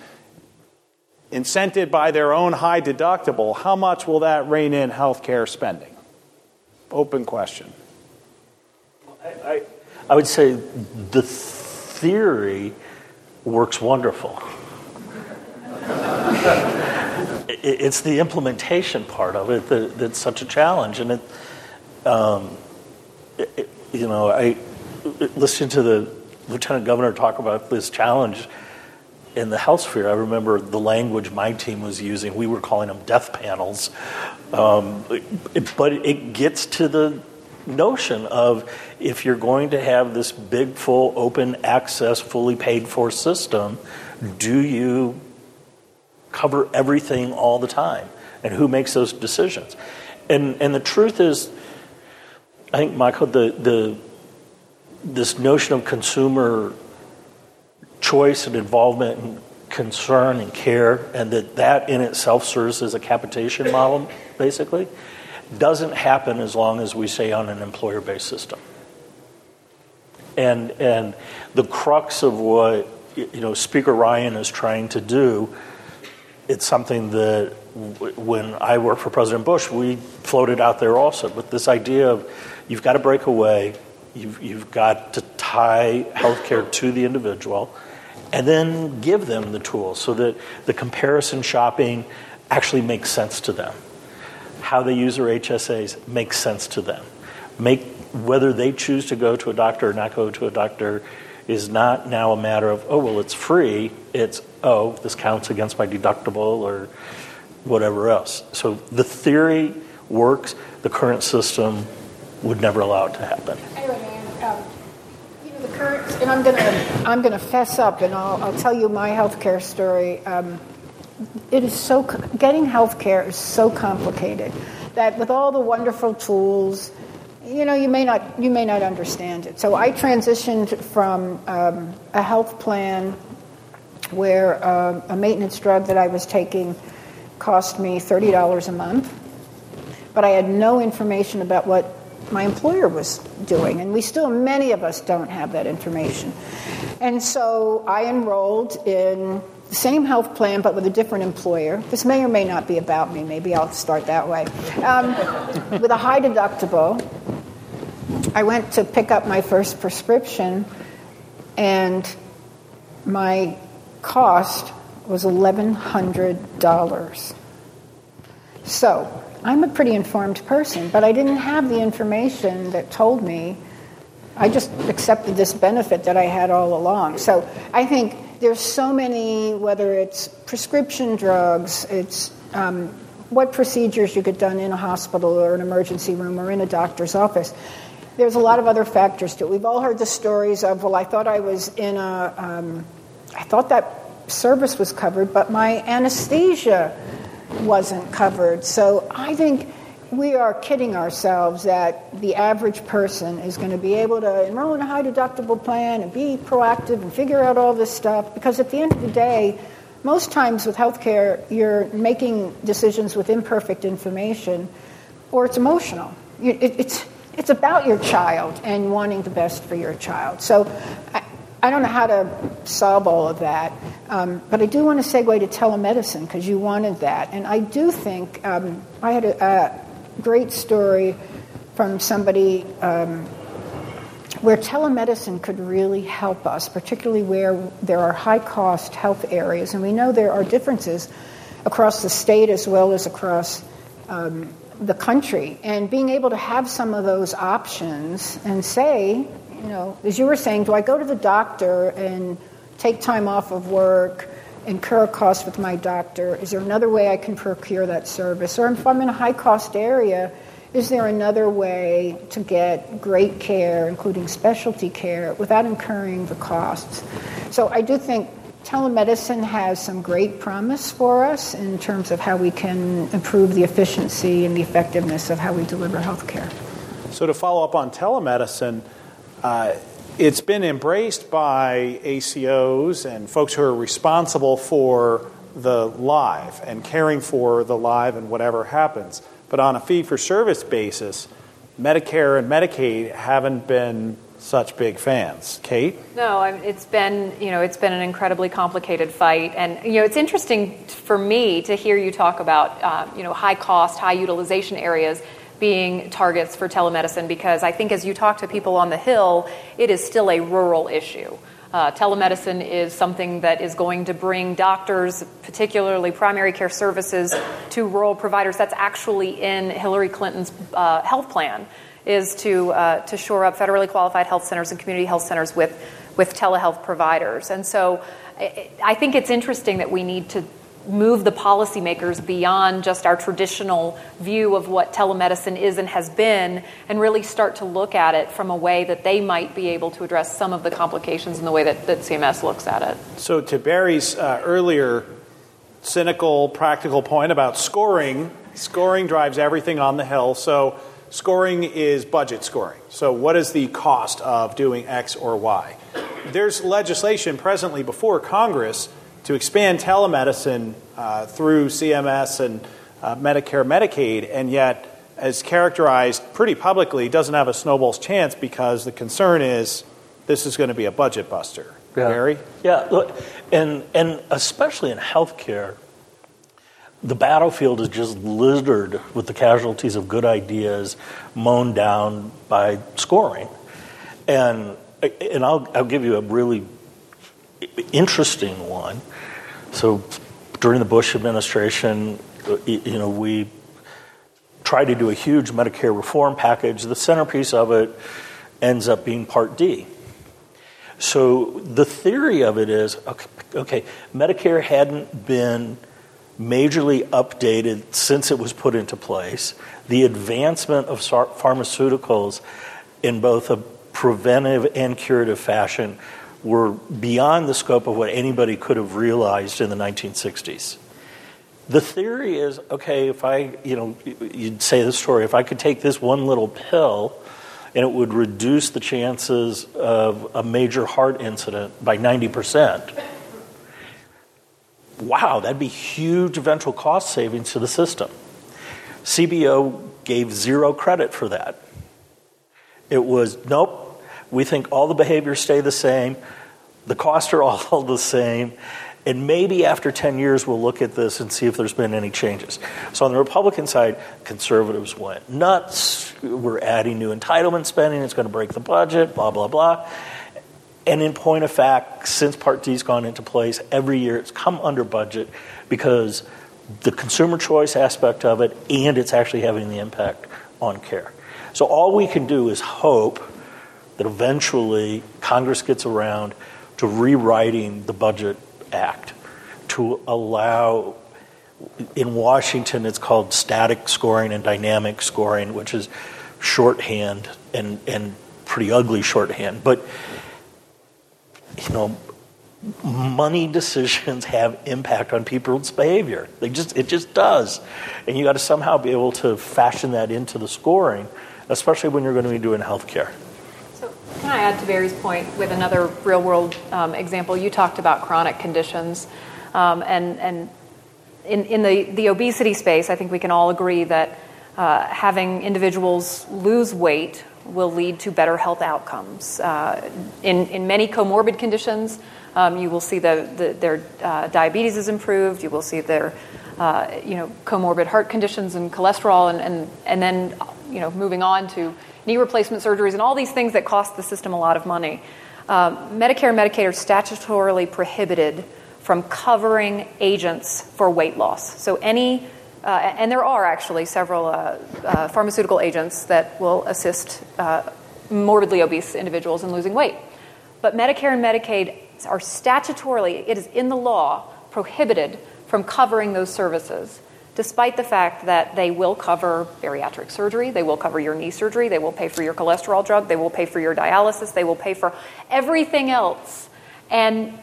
incented by their own high deductible, how much will that rein in healthcare spending? Open question. I, I, I would say the theory works wonderful. it, it's the implementation part of it that, that's such a challenge, and it, um, it, it, you know, I listened to the Lieutenant Governor talk about this challenge. In the health sphere, I remember the language my team was using. We were calling them death panels. Um, it, but it gets to the notion of if you're going to have this big, full, open access, fully paid for system, do you cover everything all the time? And who makes those decisions? And and the truth is, I think, Michael, the, the this notion of consumer choice and involvement and concern and care, and that that in itself serves as a capitation model, basically, doesn't happen as long as we stay on an employer-based system. And and the crux of what, you know, Speaker Ryan is trying to do, it's something that when I worked for President Bush, we floated out there also, but this idea of you've got to break away, you've, you've got to tie healthcare to the individual, and then give them the tools so that the comparison shopping actually makes sense to them. How they use their H S As makes sense to them. Make whether they choose to go to a doctor or not go to a doctor is not now a matter of, oh, well, it's free. It's, oh, this counts against my deductible or whatever else. So the theory works. The current system would never allow it to happen. And I'm gonna I'm gonna fess up, and I'll I'll tell you my healthcare story. Um, it is so getting healthcare is so complicated that with all the wonderful tools, you know, you may not you may not understand it. So I transitioned from um, a health plan where uh, a maintenance drug that I was taking cost me thirty dollars a month, but I had no information about what my employer was doing, and we still, many of us don't have that information. And so I enrolled in the same health plan but with a different employer. This may or may not be about me. Maybe I'll start that way. Um, with a high deductible, I went to pick up my first prescription, and my cost was eleven hundred dollars. So I'm a pretty informed person, but I didn't have the information that told me. I just accepted this benefit that I had all along. So I think there's so many, whether it's prescription drugs, it's um, what procedures you get done in a hospital or an emergency room or in a doctor's office. There's a lot of other factors to it. We've all heard the stories of, well, I thought I was in a, um, I thought that service was covered, but my anesthesia wasn't covered. So I think we are kidding ourselves that the average person is going to be able to enroll in a high deductible plan and be proactive and figure out all this stuff, because at the end of the day, most times with healthcare, you're making decisions with imperfect information, or it's emotional. It's it's about your child and wanting the best for your child. So I, I don't know how to solve all of that, um, but I do want to segue to telemedicine, because you wanted that. And I do think um, I had a, a great story from somebody um, where telemedicine could really help us, particularly where there are high-cost health areas. And we know there are differences across the state as well as across um, the country. And being able to have some of those options and say, you know, as you were saying, do I go to the doctor and take time off of work, incur a cost with my doctor? Is there another way I can procure that service? Or if I'm in a high-cost area, is there another way to get great care, including specialty care, without incurring the costs? So I do think telemedicine has some great promise for us in terms of how we can improve the efficiency and the effectiveness of how we deliver health care. So to follow up on telemedicine, uh, it's been embraced by A C Os and folks who are responsible for the live and caring for the live and whatever happens. But on a fee-for-service basis, Medicare and Medicaid haven't been such big fans. Cate? No, I mean, it's been, you know, it's been an incredibly complicated fight. And, you know, it's interesting for me to hear you talk about, uh, you know, high cost, high utilization areas being targets for telemedicine, because I think as you talk to people on the Hill, it is still a rural issue. Uh, telemedicine is something that is going to bring doctors, particularly primary care services, to rural providers. That's actually in Hillary Clinton's uh, health plan, is to uh, to shore up federally qualified health centers and community health centers with, with telehealth providers. And so I, I think it's interesting that we need to move the policymakers beyond just our traditional view of what telemedicine is and has been, and really start to look at it from a way that they might be able to address some of the complications in the way that, that C M S looks at it. So to Barry's uh, earlier cynical, practical point about scoring, scoring drives everything on the Hill. So scoring is budget scoring. So what is the cost of doing X or Y? There's legislation presently before Congress to expand telemedicine uh, through C M S and uh, Medicare, Medicaid, and yet, as characterized pretty publicly, doesn't have a snowball's chance because the concern is this is going to be a budget buster. Yeah. Barry? Yeah, look, and, and especially in healthcare, the battlefield is just littered with the casualties of good ideas mown down by scoring. And, and I'll, I'll give you a really interesting one. So during the Bush administration, you know, we tried to do a huge Medicare reform package. The centerpiece of it ends up being Part D. So the theory of it is, okay, okay, Medicare hadn't been majorly updated since it was put into place. The advancement of pharmaceuticals in both a preventive and curative fashion were beyond the scope of what anybody could have realized in the nineteen sixties. The theory is, okay, if I, you know, you'd say this story, if I could take this one little pill and it would reduce the chances of a major heart incident by ninety percent, wow, that'd be huge eventual cost savings to the system. C B O gave zero credit for that. It was, nope, we think all the behaviors stay the same, the costs are all the same, and maybe after ten years we'll look at this and see if there's been any changes. So on the Republican side, conservatives went nuts. We're adding new entitlement spending. It's going to break the budget, blah, blah, blah. And in point of fact, since Part D's gone into place, every year it's come under budget because the consumer choice aspect of it, and it's actually having the impact on care. So all we can do is hope that eventually Congress gets around to rewriting the Budget Act to allow, in Washington it's called static scoring and dynamic scoring, which is shorthand and, and pretty ugly shorthand. But, you know, money decisions have impact on people's behavior. They just it just does. And you got to somehow be able to fashion that into the scoring, especially when you're going to be doing healthcare. Can I add to Barry's point with another real-world um, example? You talked about chronic conditions. Um, and and in, in the, the obesity space, I think we can all agree that uh, having individuals lose weight will lead to better health outcomes. Uh, in, in many comorbid conditions, um, you will see the, the, their uh, diabetes is improved. You will see their uh, you know, comorbid heart conditions and cholesterol, and, and, and then you know, moving on to knee replacement surgeries, and all these things that cost the system a lot of money. Um, Medicare and Medicaid are statutorily prohibited from covering agents for weight loss. So any, uh, and there are actually several uh, uh, pharmaceutical agents that will assist uh, morbidly obese individuals in losing weight. But Medicare and Medicaid are statutorily, it is in the law, prohibited from covering those services, despite the fact that they will cover bariatric surgery, they will cover your knee surgery, they will pay for your cholesterol drug, they will pay for your dialysis, they will pay for everything else. And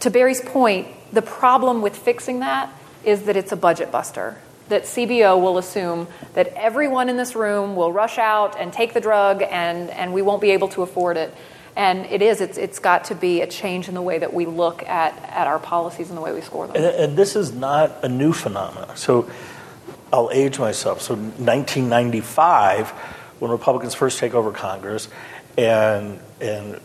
to Barry's point, the problem with fixing that is that it's a budget buster, that C B O will assume that everyone in this room will rush out and take the drug and, and we won't be able to afford it. And it is. It's, it's got to be a change in the way that we look at, at our policies and the way we score them. And, and this is not a new phenomenon. So I'll age myself. So nineteen ninety-five, when Republicans first take over Congress, and and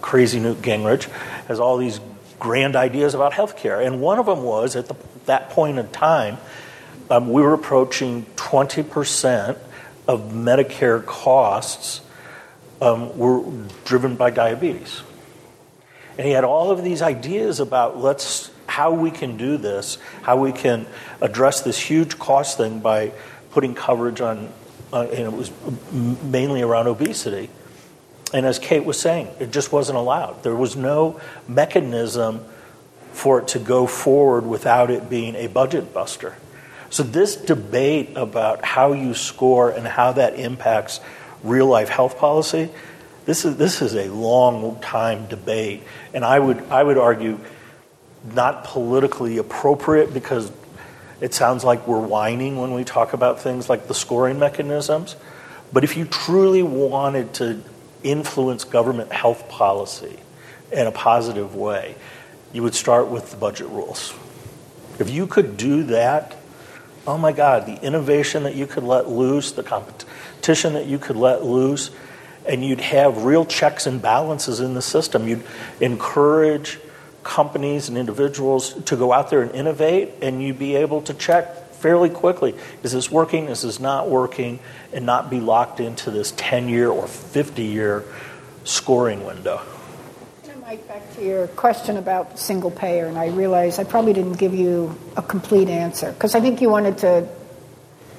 crazy Newt Gingrich has all these grand ideas about health care. And one of them was, at the, that point in time, um, we were approaching twenty percent of Medicare costs um, were driven by diabetes. And he had all of these ideas about let's how we can do this, how we can address this huge cost thing by putting coverage on, uh, and it was mainly around obesity. And as Cate was saying, it just wasn't allowed. There was no mechanism for it to go forward without it being a budget buster. So this debate about how you score and how that impacts real-life health policy, this is this is a long-time debate. And I would I would argue not politically appropriate, because it sounds like we're whining when we talk about things like the scoring mechanisms. But if you truly wanted to influence government health policy in a positive way, you would start with the budget rules. If you could do that, oh my God, the innovation that you could let loose, the competition that you could let loose, and you'd have real checks and balances in the system. You'd encourage companies and individuals to go out there and innovate, and you'd be able to check fairly quickly, is this working, is this not working, and not be locked into this ten-year or fifty-year scoring window. Mike, back to your question about single payer, and I realize I probably didn't give you a complete answer, because I think you wanted to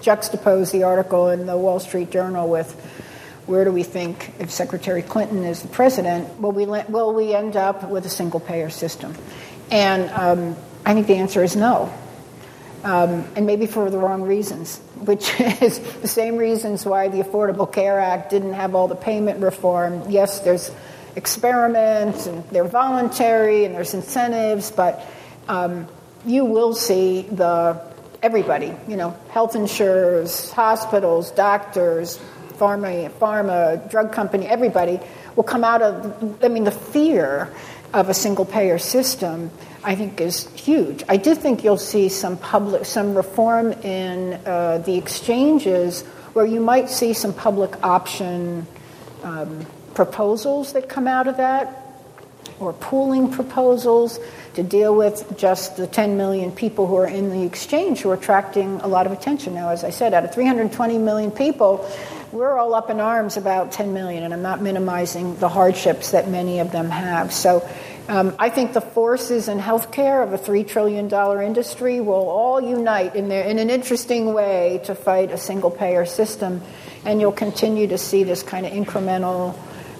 juxtapose the article in the Wall Street Journal with where do we think if Secretary Clinton is the president, will we, will we end up with a single payer system? And um, I think the answer is no. Um, and maybe for the wrong reasons, which is the same reasons why the Affordable Care Act didn't have all the payment reform. Yes, there's experiments, and they're voluntary, and there's incentives, but um, you will see the everybody, you know, health insurers, hospitals, doctors, pharma, pharma, drug company, everybody will come out of, I mean, the fear of a single-payer system, I think, is huge. I do think you'll see some public, some reform in uh, the exchanges, where you might see some public option um, proposals that come out of that, or pooling proposals to deal with just the ten million people who are in the exchange, who are attracting a lot of attention now. As I said, out of three hundred twenty million people, we're all up in arms about ten million, and I'm not minimizing the hardships that many of them have. So um, I think the forces in healthcare of a three trillion dollars industry will all unite in, their, in an interesting way to fight a single-payer system, and you'll continue to see this kind of incremental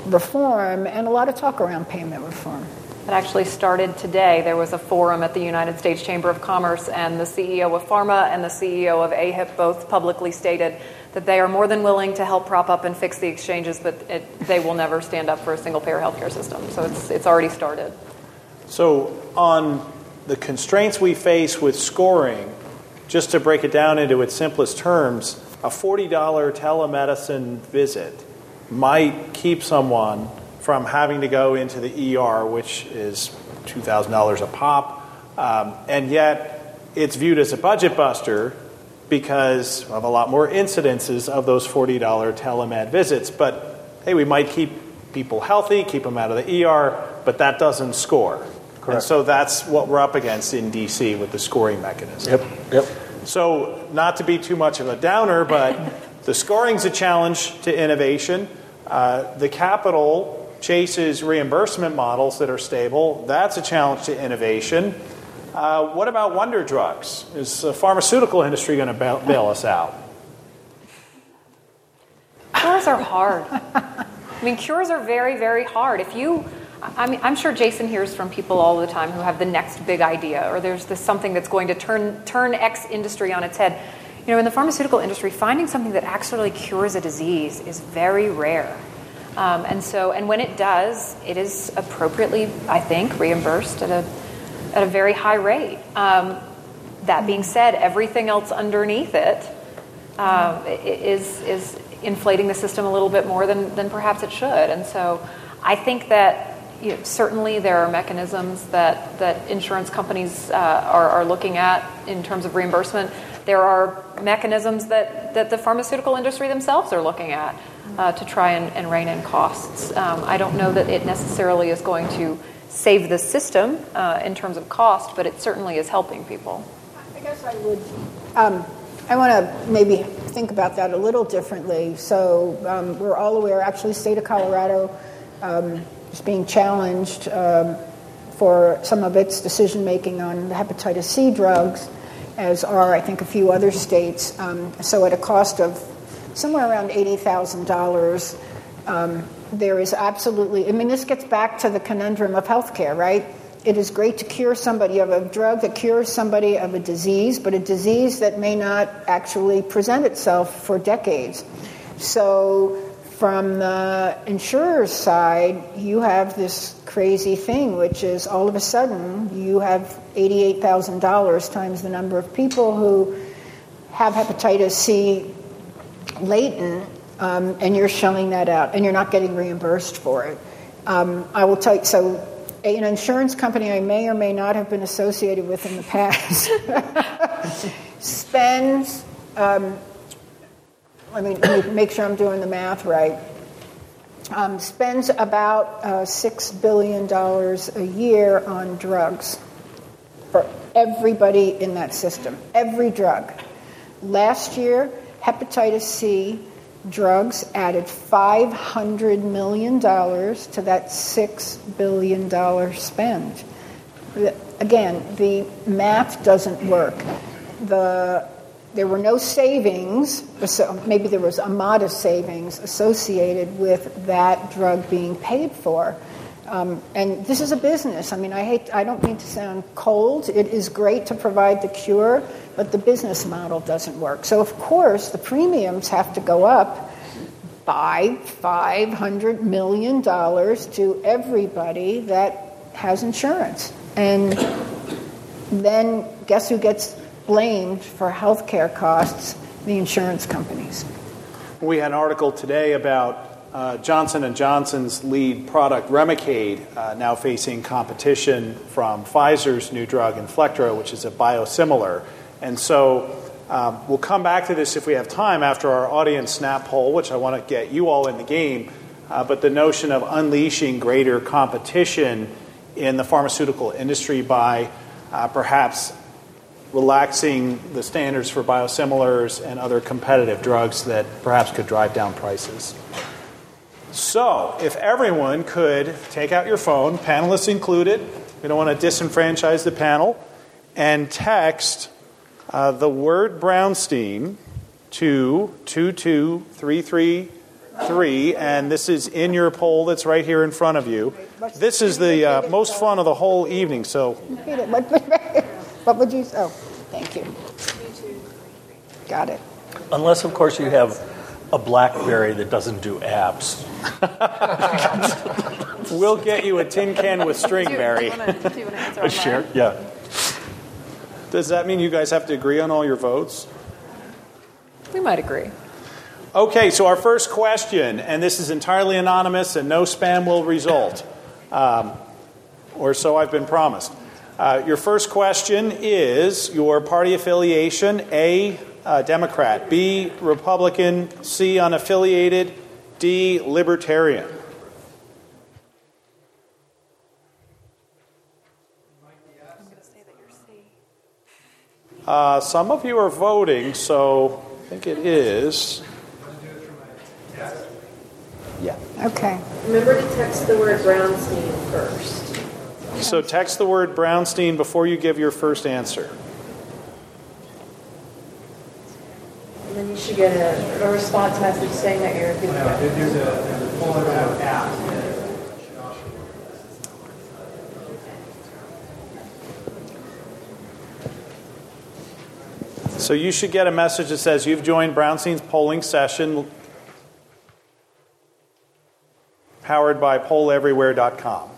reform and a lot of talk around payment reform. It actually started today. There was a forum at the United States Chamber of Commerce, and the C E O of Pharma and the C E O of A H I P both publicly stated that they are more than willing to help prop up and fix the exchanges, but it, they will never stand up for a single-payer healthcare system. So it's it's already started. So on the constraints we face with scoring, just to break it down into its simplest terms, a forty dollars telemedicine visit might keep someone from having to go into the E R, which is two thousand dollars a pop, um, and yet it's viewed as a budget buster because of a lot more incidences of those forty dollars telemed visits. But, hey, we might keep people healthy, keep them out of the E R, but that doesn't score. Correct. And so that's what we're up against in D C with the scoring mechanism. Yep, yep. So not to be too much of a downer, but the scoring's a challenge to innovation. Uh, the capital chases reimbursement models that are stable. That's a challenge to innovation. Uh, what about wonder drugs? Is the pharmaceutical industry going to bail, bail us out? Cures are hard. I mean, cures are very, very hard. If you, I mean, I'm sure Jason hears from people all the time who have the next big idea, or there's this something that's going to turn turn X industry on its head. You know, in the pharmaceutical industry, finding something that actually cures a disease is very rare. Um, and so, and when it does, it is appropriately, I think, reimbursed at a at a very high rate. Um, that being said, everything else underneath it um, is is inflating the system a little bit more than than perhaps it should. And so, I think that you know, certainly there are mechanisms that that insurance companies uh, are are looking at in terms of reimbursement. There are mechanisms that that the pharmaceutical industry themselves are looking at. Uh, to try and, and rein in costs. Um, I don't know that it necessarily is going to save the system uh, in terms of cost, but it certainly is helping people. I guess I would, um, I want to maybe think about that a little differently. So um, we're all aware, actually the state of Colorado um, is being challenged um, for some of its decision-making on the hepatitis C drugs, as are, I think, a few other states. Um, so at a cost of somewhere around eighty thousand dollars, um, there is absolutely, I mean, this gets back to the conundrum of healthcare, right? It is great to cure somebody of a drug that cures somebody of a disease, but a disease that may not actually present itself for decades. So from the insurer's side, you have this crazy thing, which is all of a sudden you have eighty-eight thousand dollars times the number of people who have hepatitis C latent, um, and you're shelling that out, and you're not getting reimbursed for it. Um, I will tell you, so an insurance company I may or may not have been associated with in the past spends, um, let, me, let me make sure I'm doing the math right, um, spends about uh, six billion dollars a year on drugs for everybody in that system, every drug. Last year, hepatitis C drugs added five hundred million dollars to that six billion dollars spend. Again, the math doesn't work. The, there were no savings, so maybe there was a modest savings associated with that drug being paid for. Um, and this is a business. I mean, I hate, I don't mean to sound cold. It is great to provide the cure, but the business model doesn't work. So, of course, the premiums have to go up by five hundred million dollars to everybody that has insurance. And then guess who gets blamed for health care costs? The insurance companies. We had an article today about Uh, Johnson and Johnson's lead product, Remicade, uh, now facing competition from Pfizer's new drug, Inflectra, which is a biosimilar. And so um, we'll come back to this if we have time after our audience snap poll, which I want to get you all in the game, uh, but the notion of unleashing greater competition in the pharmaceutical industry by uh, perhaps relaxing the standards for biosimilars and other competitive drugs that perhaps could drive down prices. So, if everyone could take out your phone, panelists included, we don't want to disenfranchise the panel, and text uh, the word Brownstein to two two three three three, and this is in your poll that's right here in front of you. This is the uh, most fun of the whole evening, so... What would you... Oh, thank you. Got it. Unless, of course, you have... a BlackBerry that doesn't do apps. We'll get you a tin can with string, do you, Barry. Do you want to, do you want to answer online? Sure, yeah. Does that mean you guys have to agree on all your votes? We might agree. Okay, so our first question, and this is entirely anonymous and no spam will result, um, or so I've been promised. Uh, your first question is your party affiliation, A, Uh, Democrat, B, Republican, C, unaffiliated, D, Libertarian. Uh, some of you are voting, so I think it is. Yeah. Okay. Remember to text the word Brownstein first. So text the word Brownstein before you give your first answer. And then you should get a, a response message saying that you're a good guy. There's a full amount app. So you should get a message that says you've joined Brownstein's polling session. powered by poll everywhere dot com.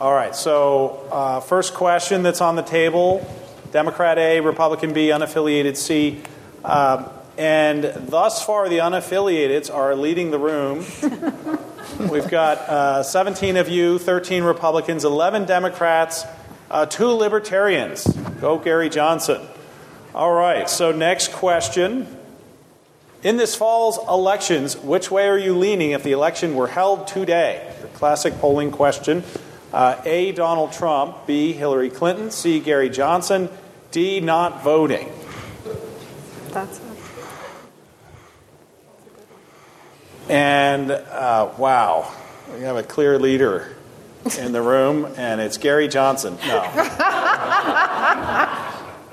All right, so uh, first question that's on the table, Democrat A, Republican B, unaffiliated C. Um, and thus far, the unaffiliateds are leading the room. We've got uh, seventeen of you, thirteen Republicans, eleven Democrats, uh, two Libertarians. Go Gary Johnson. All right, so next question. In this fall's elections, which way are you leaning if the election were held today? Your classic polling question. Uh, A, Donald Trump. B, Hillary Clinton. C, Gary Johnson. D, not voting. That's it. And uh, wow, we have a clear leader in the room, and it's Gary Johnson. No.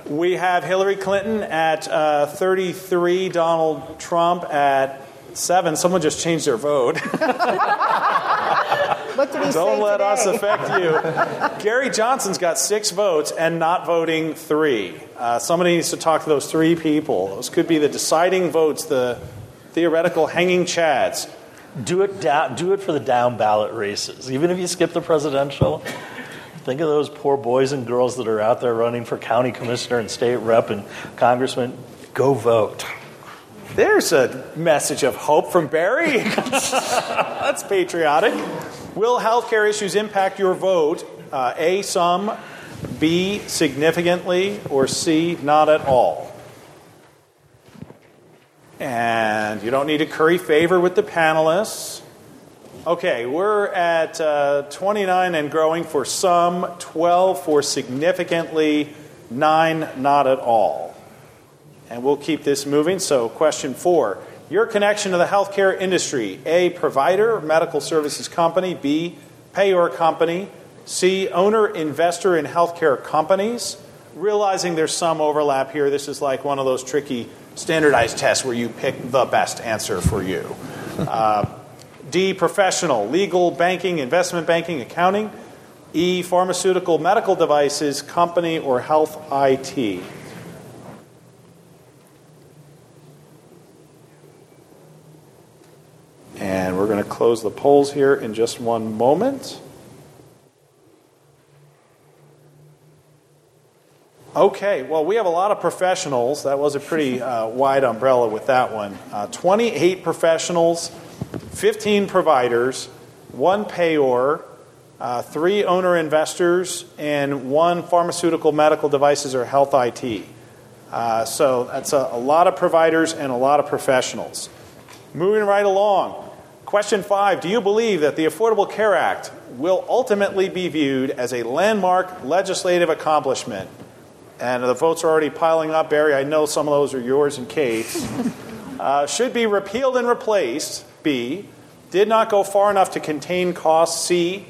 We have Hillary Clinton at uh, thirty-three, Donald Trump at seven. Someone just changed their vote. What did he Don't say let today? Us affect you. Gary Johnson's got six votes and not voting three. Uh, somebody needs to talk to those three people. Those could be the deciding votes, the theoretical hanging chads. Do it down, do it for the down ballot races. Even if you skip the presidential, think of those poor boys and girls that are out there running for county commissioner and state rep and congressman. Go vote. There's a message of hope from Barry. That's patriotic. Will healthcare issues impact your vote? Uh, A, some. B, significantly. Or C, not at all. And you don't need to curry favor with the panelists. Okay, we're at uh, twenty-nine and growing for some, twelve for significantly, nine not at all. And we'll keep this moving. So question four, your connection to the healthcare industry. A, provider, medical services company. B, payor company. C, owner, investor in healthcare companies. Realizing there's some overlap here, this is like one of those tricky standardized tests where you pick the best answer for you. Uh, D, professional, legal, banking, investment banking, accounting. E, pharmaceutical, medical devices, company, or health I T. And we're going to close the polls here in just one moment. Okay, well, we have a lot of professionals. That was a pretty uh, wide umbrella with that one. Uh, twenty-eight professionals, fifteen providers, one payor, uh, three owner investors, and one pharmaceutical medical devices or health I T. Uh, so that's a, a lot of providers and a lot of professionals. Moving right along. Question five, do you believe that the Affordable Care Act will ultimately be viewed as a landmark legislative accomplishment? And the votes are already piling up. Barry, I know some of those are yours and Kate's. Uh, should be repealed and replaced. B, did not go far enough to contain costs. C,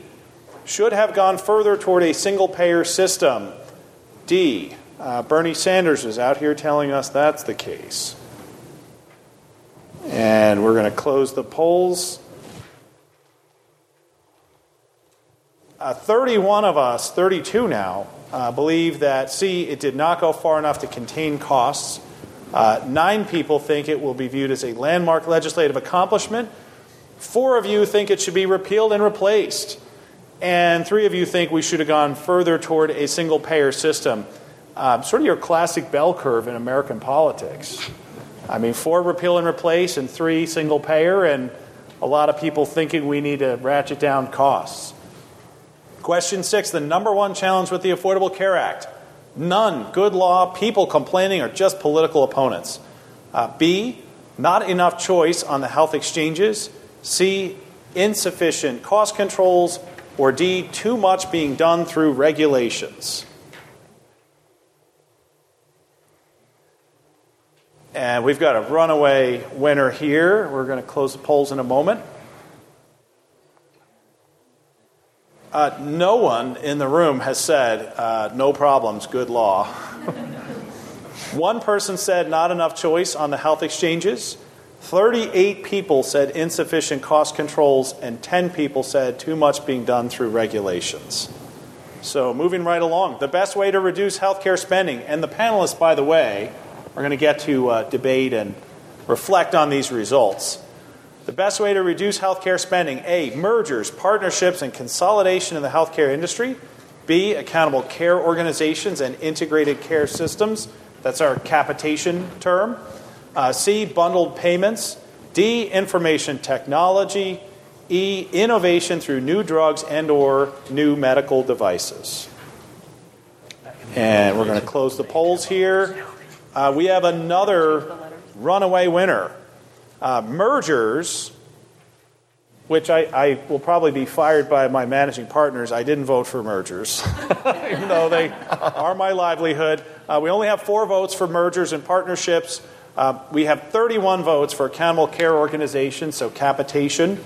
should have gone further toward a single-payer system. D, uh, Bernie Sanders is out here telling us that's the case. And we're going to close the polls. Uh, thirty-one of us, thirty-two now, Uh, believe that, C, it did not go far enough to contain costs. Uh, nine people think it will be viewed as a landmark legislative accomplishment. Four of you think it should be repealed and replaced. And three of you think we should have gone further toward a single-payer system. Uh, sort of your classic bell curve in American politics. I mean, four repeal and replace and three single-payer, and a lot of people thinking we need to ratchet down costs. Question six, the number one challenge with the Affordable Care Act. None good law, people complaining, or just political opponents. Uh, B, not enough choice on the health exchanges. C, insufficient cost controls. Or D, too much being done through regulations. And we've got a runaway winner here. We're going to close the polls in a moment. Uh, no one in the room has said, uh, no problems, good law. One person said not enough choice on the health exchanges. thirty-eight people said insufficient cost controls, and ten people said too much being done through regulations. So moving right along, the best way to reduce healthcare spending. And the panelists, by the way, are going to get to uh, debate and reflect on these results. The best way to reduce healthcare spending: A, mergers, partnerships, and consolidation in the healthcare industry. B, accountable care organizations and integrated care systems. That's our capitation term. Uh, C, bundled payments. D, information technology. E, innovation through new drugs and or new medical devices. And we're going to close the polls here. Uh, we have another runaway winner. Uh, mergers, which I, I will probably be fired by my managing partners. I didn't vote for mergers, even though they are my livelihood. Uh, we only have four votes for mergers and partnerships. Uh, we have thirty-one votes for accountable care organizations, so capitation.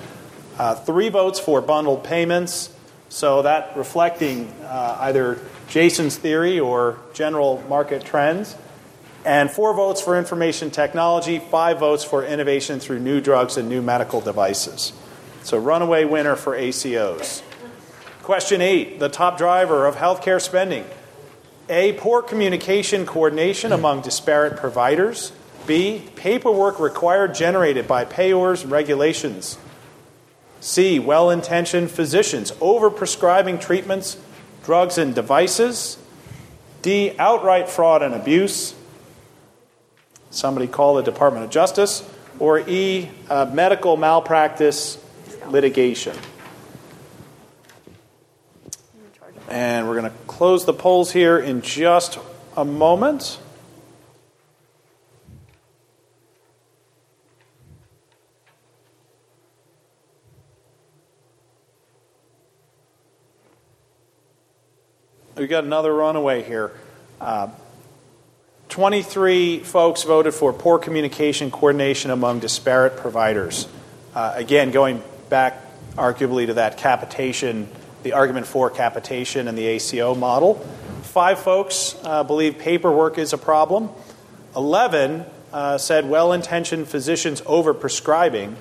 Uh, three votes for bundled payments. So that reflecting uh, either Jason's theory or general market trends. And four votes for information technology, five votes for innovation through new drugs and new medical devices. So runaway winner for A C Os. Question eight, the top driver of healthcare spending. A, poor communication coordination among disparate providers. B, paperwork required generated by payors and regulations. C, well-intentioned physicians overprescribing treatments, drugs, and devices. D, outright fraud and abuse. Somebody call the Department of Justice. Or E, uh, medical malpractice litigation. And we're going to close the polls here in just a moment. We've got another runaway here. Uh, twenty-three folks voted for poor communication coordination among disparate providers. Uh, again, going back arguably to that capitation, the argument for capitation and the A C O model. Five folks uh, believe paperwork is a problem. Eleven uh, said well-intentioned physicians overprescribing.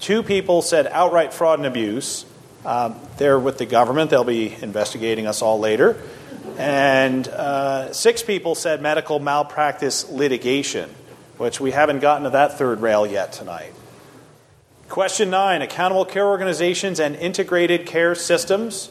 Two people said outright fraud and abuse. Um, they're with the government. They'll be investigating us all later. And uh, six people said medical malpractice litigation, which we haven't gotten to that third rail yet tonight. Question nine, accountable care organizations and integrated care systems.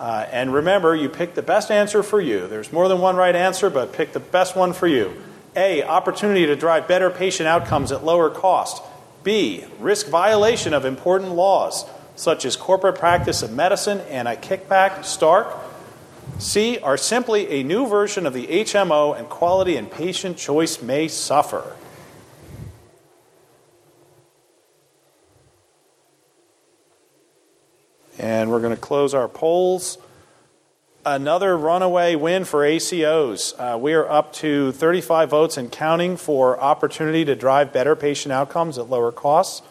Uh, and remember, you pick the best answer for you. There's more than one right answer, but pick the best one for you. A, opportunity to drive better patient outcomes at lower cost. B, risk violation of important laws, such as corporate practice of medicine and a kickback, Stark. C, are simply a new version of the H M O and quality and patient choice may suffer. And we're going to close our polls. Another runaway win for A C Os. Uh, we are up to thirty-five votes and counting for opportunity to drive better patient outcomes at lower costs.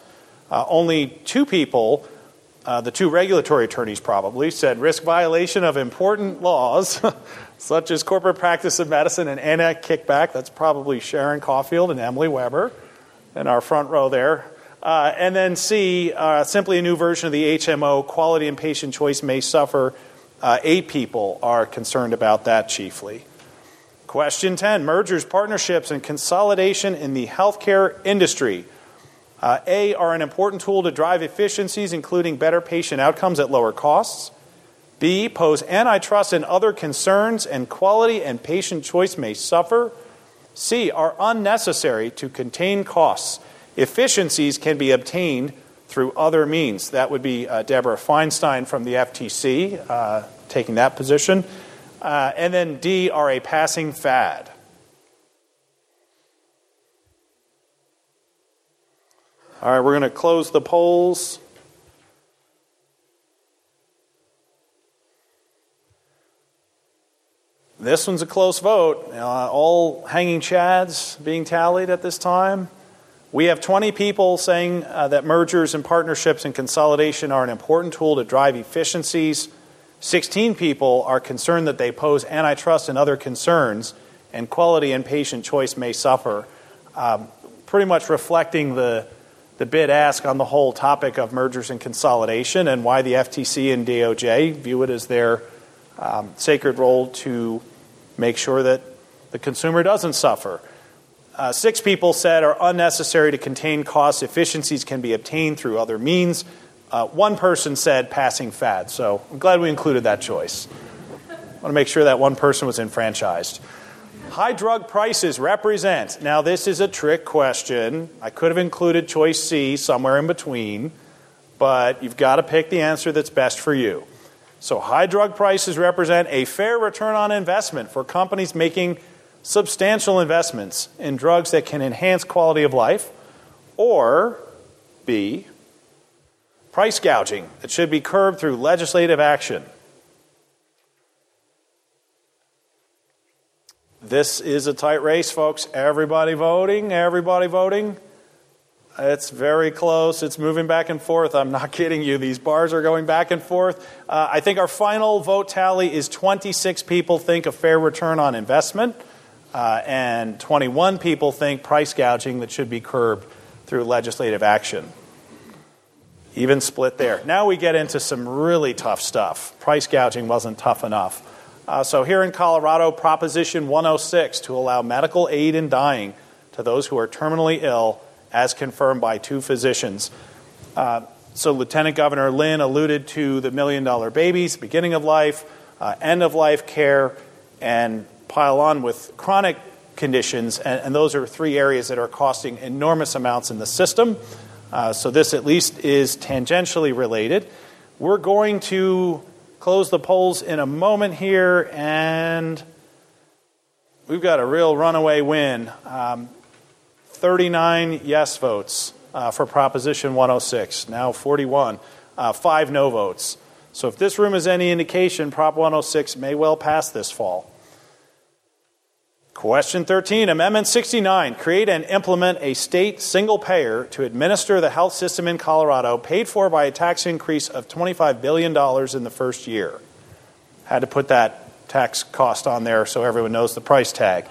Uh, only two people... Uh, the two regulatory attorneys probably said risk violation of important laws, such as corporate practice of medicine and anti-kickback. That's probably Sharon Caulfield and Emily Weber in our front row there. Uh, and then C, uh, simply a new version of the H M O, quality and patient choice may suffer. Uh, eight people are concerned about that chiefly. Question ten, mergers, partnerships, and consolidation in the healthcare industry. Uh, A, are an important tool to drive efficiencies, including better patient outcomes at lower costs. B, pose antitrust and other concerns, and quality and patient choice may suffer. C, are unnecessary to contain costs. Efficiencies can be obtained through other means. That would be uh, Deborah Feinstein from the F T C uh, taking that position. Uh, and then D, are a passing fad. All right, we're going to close the polls. This one's a close vote. Uh, all hanging chads being tallied at this time. We have twenty people saying uh, that mergers and partnerships and consolidation are an important tool to drive efficiencies. sixteen people are concerned that they pose antitrust and other concerns, and quality and patient choice may suffer. Um, pretty much reflecting the the bid-ask on the whole topic of mergers and consolidation and why the F T C and D O J view it as their um, sacred role to make sure that the consumer doesn't suffer. Uh, six people said are unnecessary to contain costs. Efficiencies can be obtained through other means. Uh, one person said passing fad. So I'm glad we included that choice. I want to make sure that one person was enfranchised. High drug prices represent. Now, this is a trick question. I could have included choice C somewhere in between, but you've got to pick the answer that's best for you. So high drug prices represent a fair return on investment for companies making substantial investments in drugs that can enhance quality of life, or B, price gouging that should be curbed through legislative action. This is a tight race, folks. Everybody voting, everybody voting. It's very close. It's moving back and forth. I'm not kidding you. These bars are going back and forth. Uh, I think our final vote tally is twenty-six people think a fair return on investment. Uh, and twenty-one people think price gouging that should be curbed through legislative action. Even split there. Now we get into some really tough stuff. Price gouging wasn't tough enough. Uh, so here in Colorado, Proposition one oh six to allow medical aid in dying to those who are terminally ill as confirmed by two physicians. Uh, so Lieutenant Governor Lynn alluded to the million-dollar babies, beginning of life, uh, end-of-life care, and pile on with chronic conditions, and, and those are three areas that are costing enormous amounts in the system. Uh, so this at least is tangentially related. We're going to close the polls in a moment here, and we've got a real runaway win. Um, thirty-nine yes votes uh, for Proposition one oh six, now forty-one, uh, five no votes. So if this room is any indication, Prop one oh six may well pass this fall. Question thirteen, Amendment sixty-nine, create and implement a state single payer to administer the health system in Colorado, paid for by a tax increase of twenty-five billion dollars in the first year. Had to put that tax cost on there so everyone knows the price tag.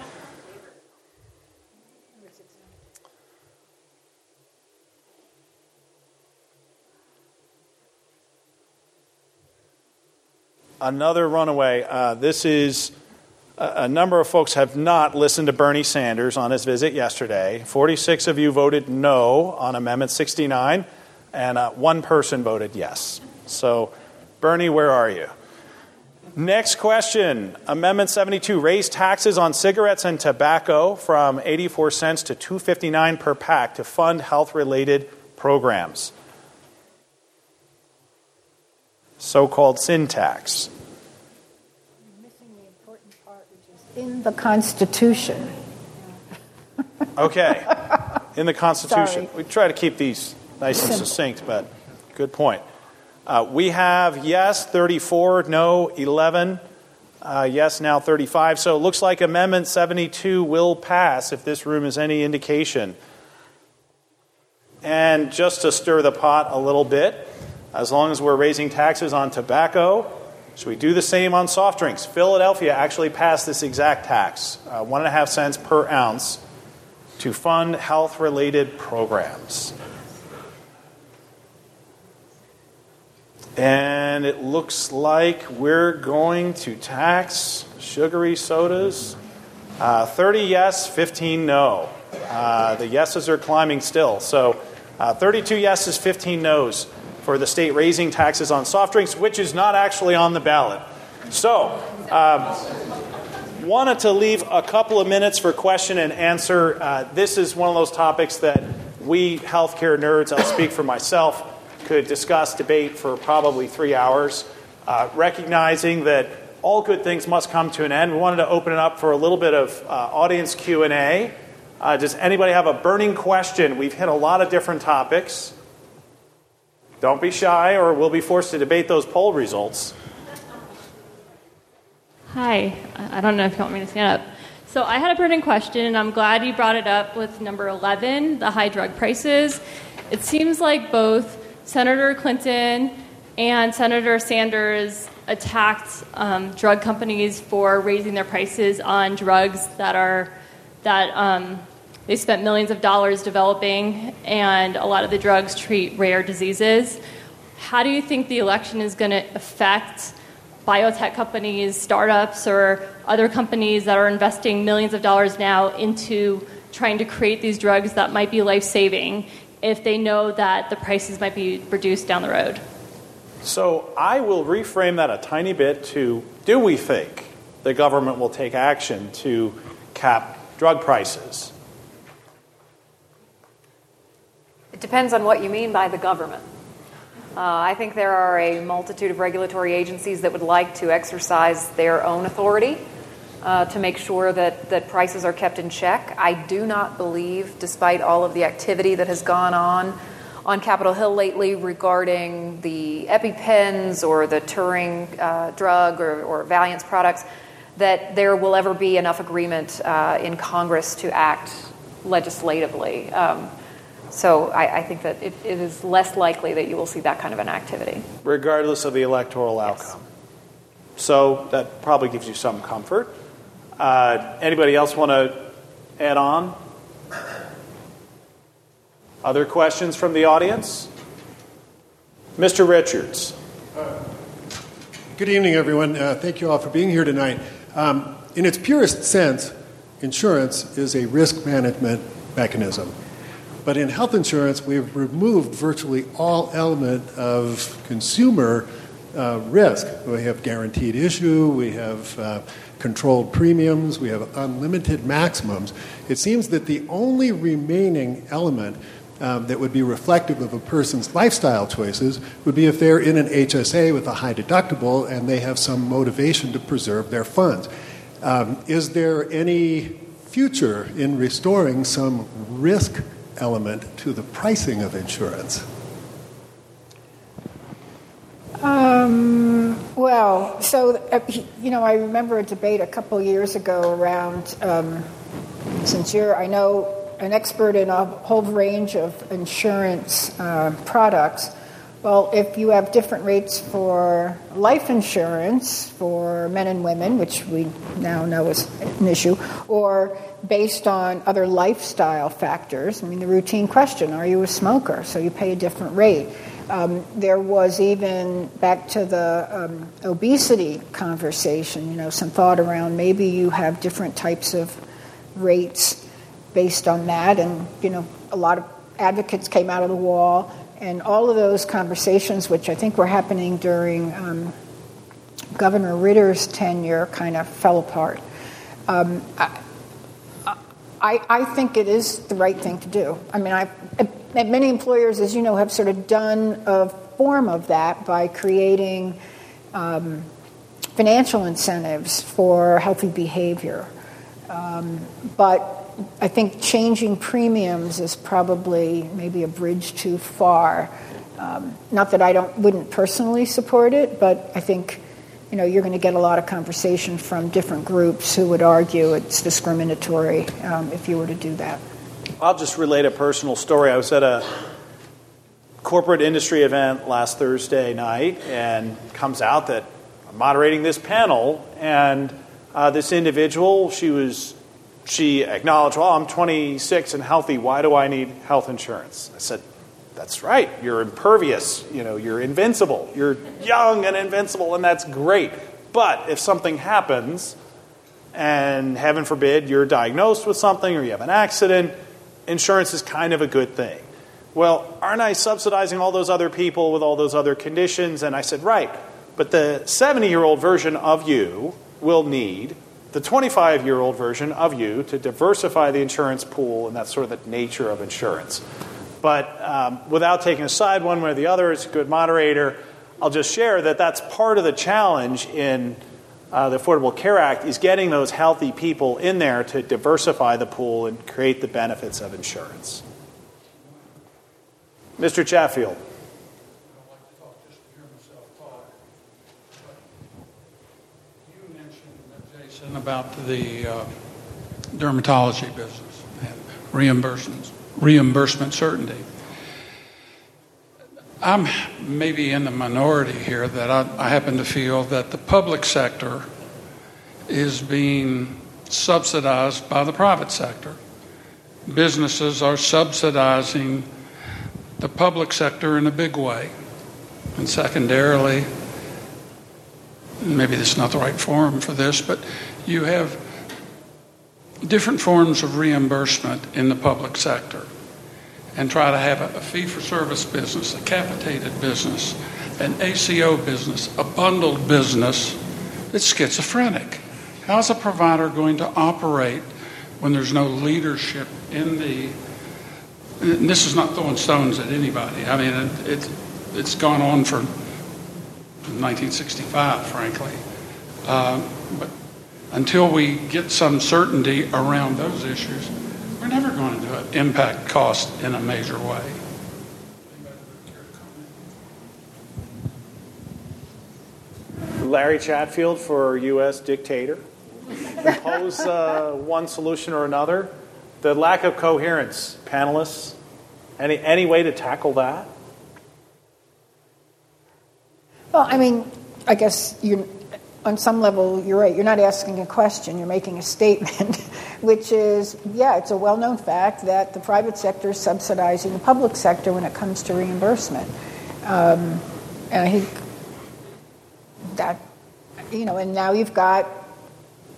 Another runaway. Uh, this is... A number of folks have not listened to Bernie Sanders on his visit yesterday. forty-six of you voted no on Amendment sixty-nine, and uh, one person voted yes. So, Bernie, where are you? Next question, Amendment seventy-two, raise taxes on cigarettes and tobacco from eighty-four cents to two dollars and fifty-nine cents per pack to fund health-related programs. So-called sin tax. In the Constitution. Okay. In the Constitution. Sorry. We try to keep these nice and succinct, but good point. Uh, we have yes, thirty-four, no, eleven, uh, yes, now thirty-five. So it looks like Amendment seventy-two will pass, if this room is any indication. And just to stir the pot a little bit, as long as we're raising taxes on tobacco, should we do the same on soft drinks? Philadelphia actually passed this exact tax, uh, one and a half cents per ounce, to fund health-related programs. And it looks like we're going to tax sugary sodas. Uh, thirty yes, fifteen no. Uh, the yeses are climbing still. So uh, thirty-two yeses, fifteen noes for the state raising taxes on soft drinks, which is not actually on the ballot. So, um, wanted to leave a couple of minutes for question and answer. Uh, this is one of those topics that we healthcare nerds, I'll speak for myself, could discuss, debate for probably three hours, uh, recognizing that all good things must come to an end. We wanted to open it up for a little bit of uh, audience Q and A. Uh, does anybody have a burning question? We've hit a lot of different topics. Don't be shy, or we'll be forced to debate those poll results. Hi. I don't know if you want me to stand up. So I had a burning question, and I'm glad you brought it up with number eleven, the high drug prices. It seems like both Senator Clinton and Senator Sanders attacked um, drug companies for raising their prices on drugs that are that um, They spent millions of dollars developing, and a lot of the drugs treat rare diseases. How do you think the election is going to affect biotech companies, startups, or other companies that are investing millions of dollars now into trying to create these drugs that might be life-saving if they know that the prices might be reduced down the road? So I will reframe that a tiny bit to, do we think the government will take action to cap drug prices? It depends on what you mean by the government. Uh, I think there are a multitude of regulatory agencies that would like to exercise their own authority uh, to make sure that, that prices are kept in check. I do not believe, despite all of the activity that has gone on on Capitol Hill lately regarding the EpiPens or the Turing uh, drug or, or Valiance products, that there will ever be enough agreement uh, in Congress to act legislatively. Um, So I, I think that it, it is less likely that you will see that kind of an activity. Regardless of the electoral outcome. Yes. So that probably gives you some comfort. Uh, anybody else want to add on? Other questions from the audience? Mister Richards. Uh, good evening, everyone. Uh, thank you all for being here tonight. Um, in its purest sense, insurance is a risk management mechanism. But in health insurance, we've removed virtually all element of consumer uh, risk. We have guaranteed issue, we have uh, controlled premiums, we have unlimited maximums. It seems that the only remaining element um, that would be reflective of a person's lifestyle choices would be if they're in an H S A with a high deductible and they have some motivation to preserve their funds. Um, is there any future in restoring some risk element to the pricing of insurance? Um, well, so, uh, you know, I remember a debate a couple years ago around, um, since you're, I know, an expert in a whole range of insurance uh, products, well, if you have different rates for life insurance for men and women, which we now know is an issue, or based on other lifestyle factors, I mean, the routine question, are you a smoker? So you pay a different rate. Um, there was even, back to the um, obesity conversation, you know, some thought around maybe you have different types of rates based on that. And, you know, a lot of advocates came out of the wall. And all of those conversations, which I think were happening during um, Governor Ritter's tenure, kind of fell apart. Um, I, I, I think it is the right thing to do. I mean, I, many employers, as you know, have sort of done a form of that by creating um, financial incentives for healthy behavior. Um, but I think changing premiums is probably maybe a bridge too far. Um, not that I don't wouldn't personally support it, but I think, you know, you're going to get a lot of conversation from different groups who would argue it's discriminatory um, if you were to do that. I'll just relate a personal story. I was at a corporate industry event last Thursday night, and it comes out that I'm moderating this panel, and uh, this individual, she was... She acknowledged, well, I'm twenty-six and healthy. Why do I need health insurance? I said, that's right. You're impervious. You know, you're invincible. You're young and invincible, and that's great. But if something happens, and heaven forbid you're diagnosed with something or you have an accident, insurance is kind of a good thing. Well, aren't I subsidizing all those other people with all those other conditions? And I said, right. But the seventy-year-old version of you will need the twenty-five-year-old version of you to diversify the insurance pool, and that's sort of the nature of insurance. But um, without taking a side one way or the other, as a good moderator, I'll just share that that's part of the challenge in uh, the Affordable Care Act is getting those healthy people in there to diversify the pool and create the benefits of insurance. Mister Chatfield. About the uh, dermatology business and reimbursements, reimbursement certainty. I'm maybe in the minority here that I, I happen to feel that the public sector is being subsidized by the private sector. Businesses are subsidizing the public sector in a big way. And secondarily, maybe this is not the right forum for this, but you have different forms of reimbursement in the public sector and try to have a fee-for-service business, a capitated business, an A C O business, a bundled business that's schizophrenic. How's a provider going to operate when there's no leadership in the... And this is not throwing stones at anybody. I mean, it, it, it's gone on for nineteen sixty-five, frankly. Uh, but until we get some certainty around those issues, we're never going to do it. Impact cost in a major way. Larry Chatfield for U S dictator. Propose uh, one solution or another. The lack of coherence, panelists, any any way to tackle that? Well, I mean, I guess you, on some level, you're right. You're not asking a question. You're making a statement, which is, yeah, it's a well-known fact that the private sector is subsidizing the public sector when it comes to reimbursement. Um, and I think that, you know, and now you've got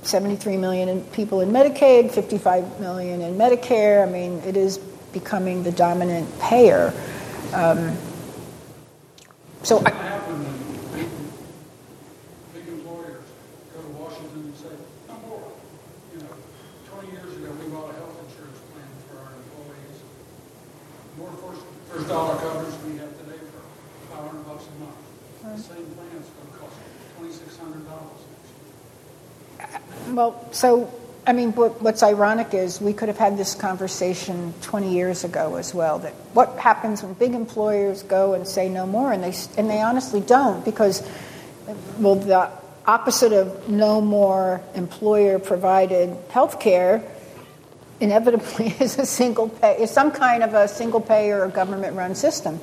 seventy-three million in people in Medicaid, fifty-five million in Medicare. I mean, it is becoming the dominant payer. Um, so I, big employers go to Washington and say, no more. You know, twenty years ago, we bought a health insurance plan for our employees. More first, first dollar covers we have today for five hundred bucks a month. Right. The same plan is going to cost twenty-six hundred dollars. Well, so, I mean, what, what's ironic is we could have had this conversation twenty years ago as well, that what happens when big employers go and say no more, and they and they honestly don't, because, well, the opposite of no more employer-provided health care inevitably is a single pay, is some kind of a single-payer or government-run system.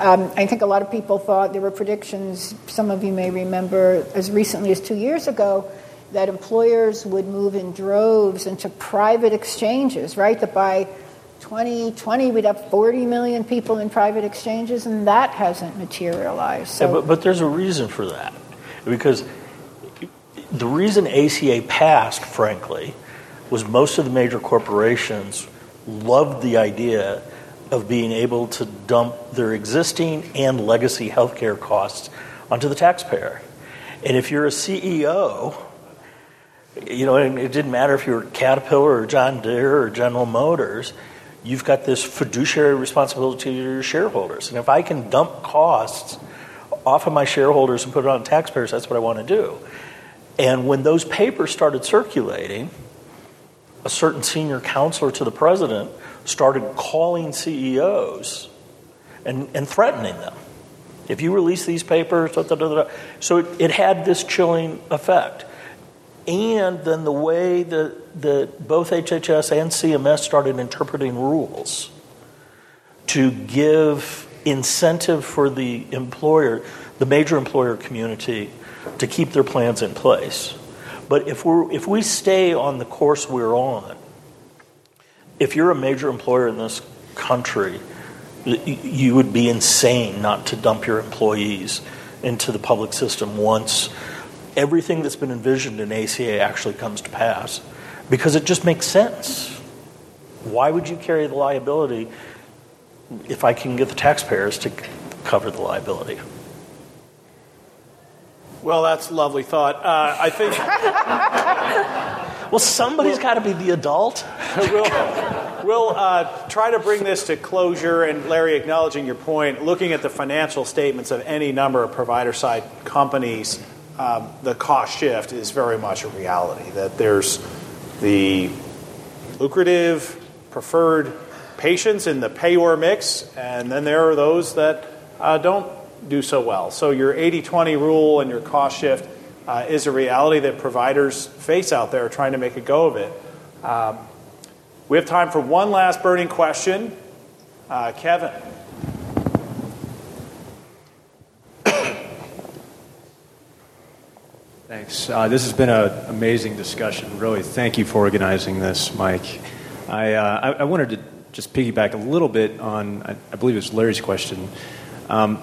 Um, I think a lot of people thought, there were predictions, some of you may remember, as recently as two years ago, that employers would move in droves into private exchanges, right? That by twenty twenty, we'd have forty million people in private exchanges, and that hasn't materialized. So. Yeah, but, but there's a reason for that. Because the reason A C A passed, frankly, was most of the major corporations loved the idea of being able to dump their existing and legacy healthcare costs onto the taxpayer. And if you're a C E O... You know, and it didn't matter if you were Caterpillar or John Deere or General Motors, you've got this fiduciary responsibility to your shareholders. And if I can dump costs off of my shareholders and put it on taxpayers, that's what I want to do. And when those papers started circulating, a certain senior counselor to the president started calling C E Os and, and threatening them. If you release these papers, da, da, da, da. So it, it had this chilling effect. And then the way that the, both H H S and C M S started interpreting rules to give incentive for the employer, the major employer community, to keep their plans in place. But if we if we stay on the course we're on, if you're a major employer in this country, you would be insane not to dump your employees into the public system once everything that's been envisioned in A C A actually comes to pass, because it just makes sense. Why would you carry the liability if I can get the taxpayers to cover the liability? Well, that's a lovely thought. Uh, I think... Well, somebody's got to be the adult. we'll we'll uh, try to bring this to closure, and Larry, acknowledging your point, looking at the financial statements of any number of provider-side companies, Um, the cost shift is very much a reality, that there's the lucrative, preferred patients in the payor mix, and then there are those that uh, don't do so well. So your eighty twenty rule and your cost shift uh, is a reality that providers face out there trying to make a go of it. Um, we have time for one last burning question. Uh, Kevin. Thanks. Uh, this has been an amazing discussion. Really, thank you for organizing this, Mike. I, uh, I, I wanted to just piggyback a little bit on, I, I believe it was Larry's question. Um,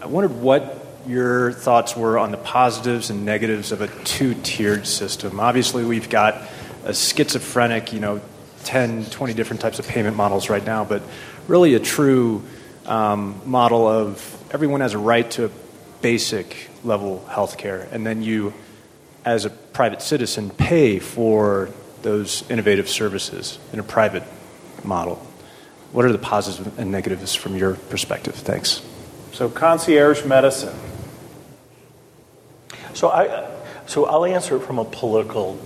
I wondered what your thoughts were on the positives and negatives of a two-tiered system. Obviously, we've got a schizophrenic, you know, ten, twenty different types of payment models right now, but really a true um, model of everyone has a right to basic level health care, and then you, as a private citizen, pay for those innovative services in a private model. What are the positives and negatives from your perspective? Thanks. So concierge medicine. So I, so I'll answer it from a political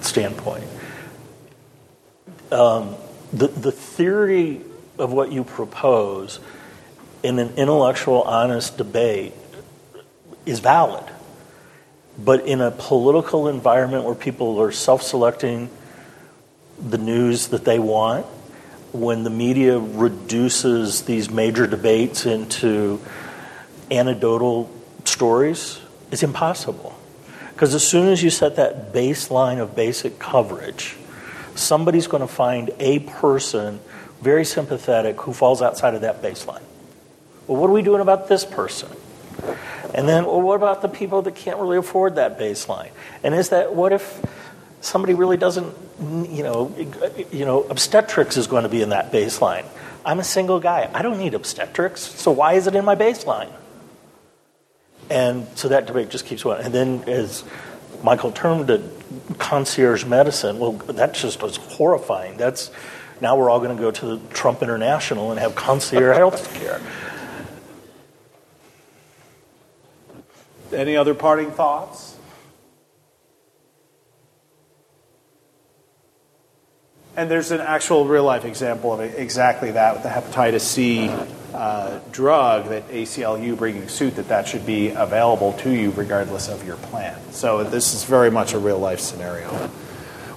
standpoint. Um, the, the theory of what you propose in an intellectual, honest debate is valid. But in a political environment where people are self-selecting the news that they want, when the media reduces these major debates into anecdotal stories, it's impossible. Because as soon as you set that baseline of basic coverage, somebody's going to find a person very sympathetic who falls outside of that baseline. Well, what are we doing about this person? And then, well, what about the people that can't really afford that baseline? And is that, what if somebody really doesn't, you know, you know, obstetrics is going to be in that baseline. I'm a single guy. I don't need obstetrics, so why is it in my baseline? And so that debate just keeps going. And then as Michael termed it, concierge medicine, well, that just was horrifying. That's, now we're all going to go to the Trump International and have concierge health care. Any other parting thoughts? And there's an actual real-life example of exactly that with the hepatitis C uh, drug that A C L U bringing suit that that should be available to you regardless of your plan. So this is very much a real-life scenario.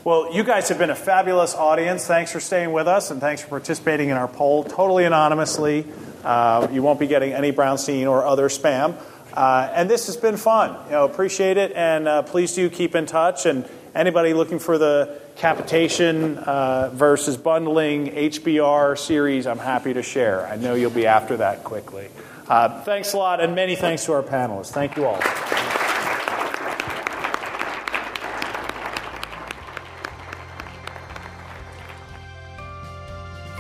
Well, you guys have been a fabulous audience. Thanks for staying with us, and thanks for participating in our poll totally anonymously. Uh, you won't be getting any Brownstein or other spam. Uh, and this has been fun. You know, appreciate it, and uh, please do keep in touch. And anybody looking for the capitation uh, versus bundling H B R series, I'm happy to share. I know you'll be after that quickly. Uh, thanks a lot, and many thanks to our panelists. Thank you all.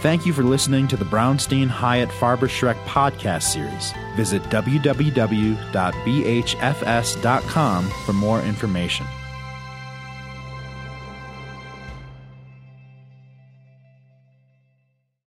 Thank you for listening to the Brownstein Hyatt Farber Schreck podcast series. Visit w w w dot b h f s dot com for more information.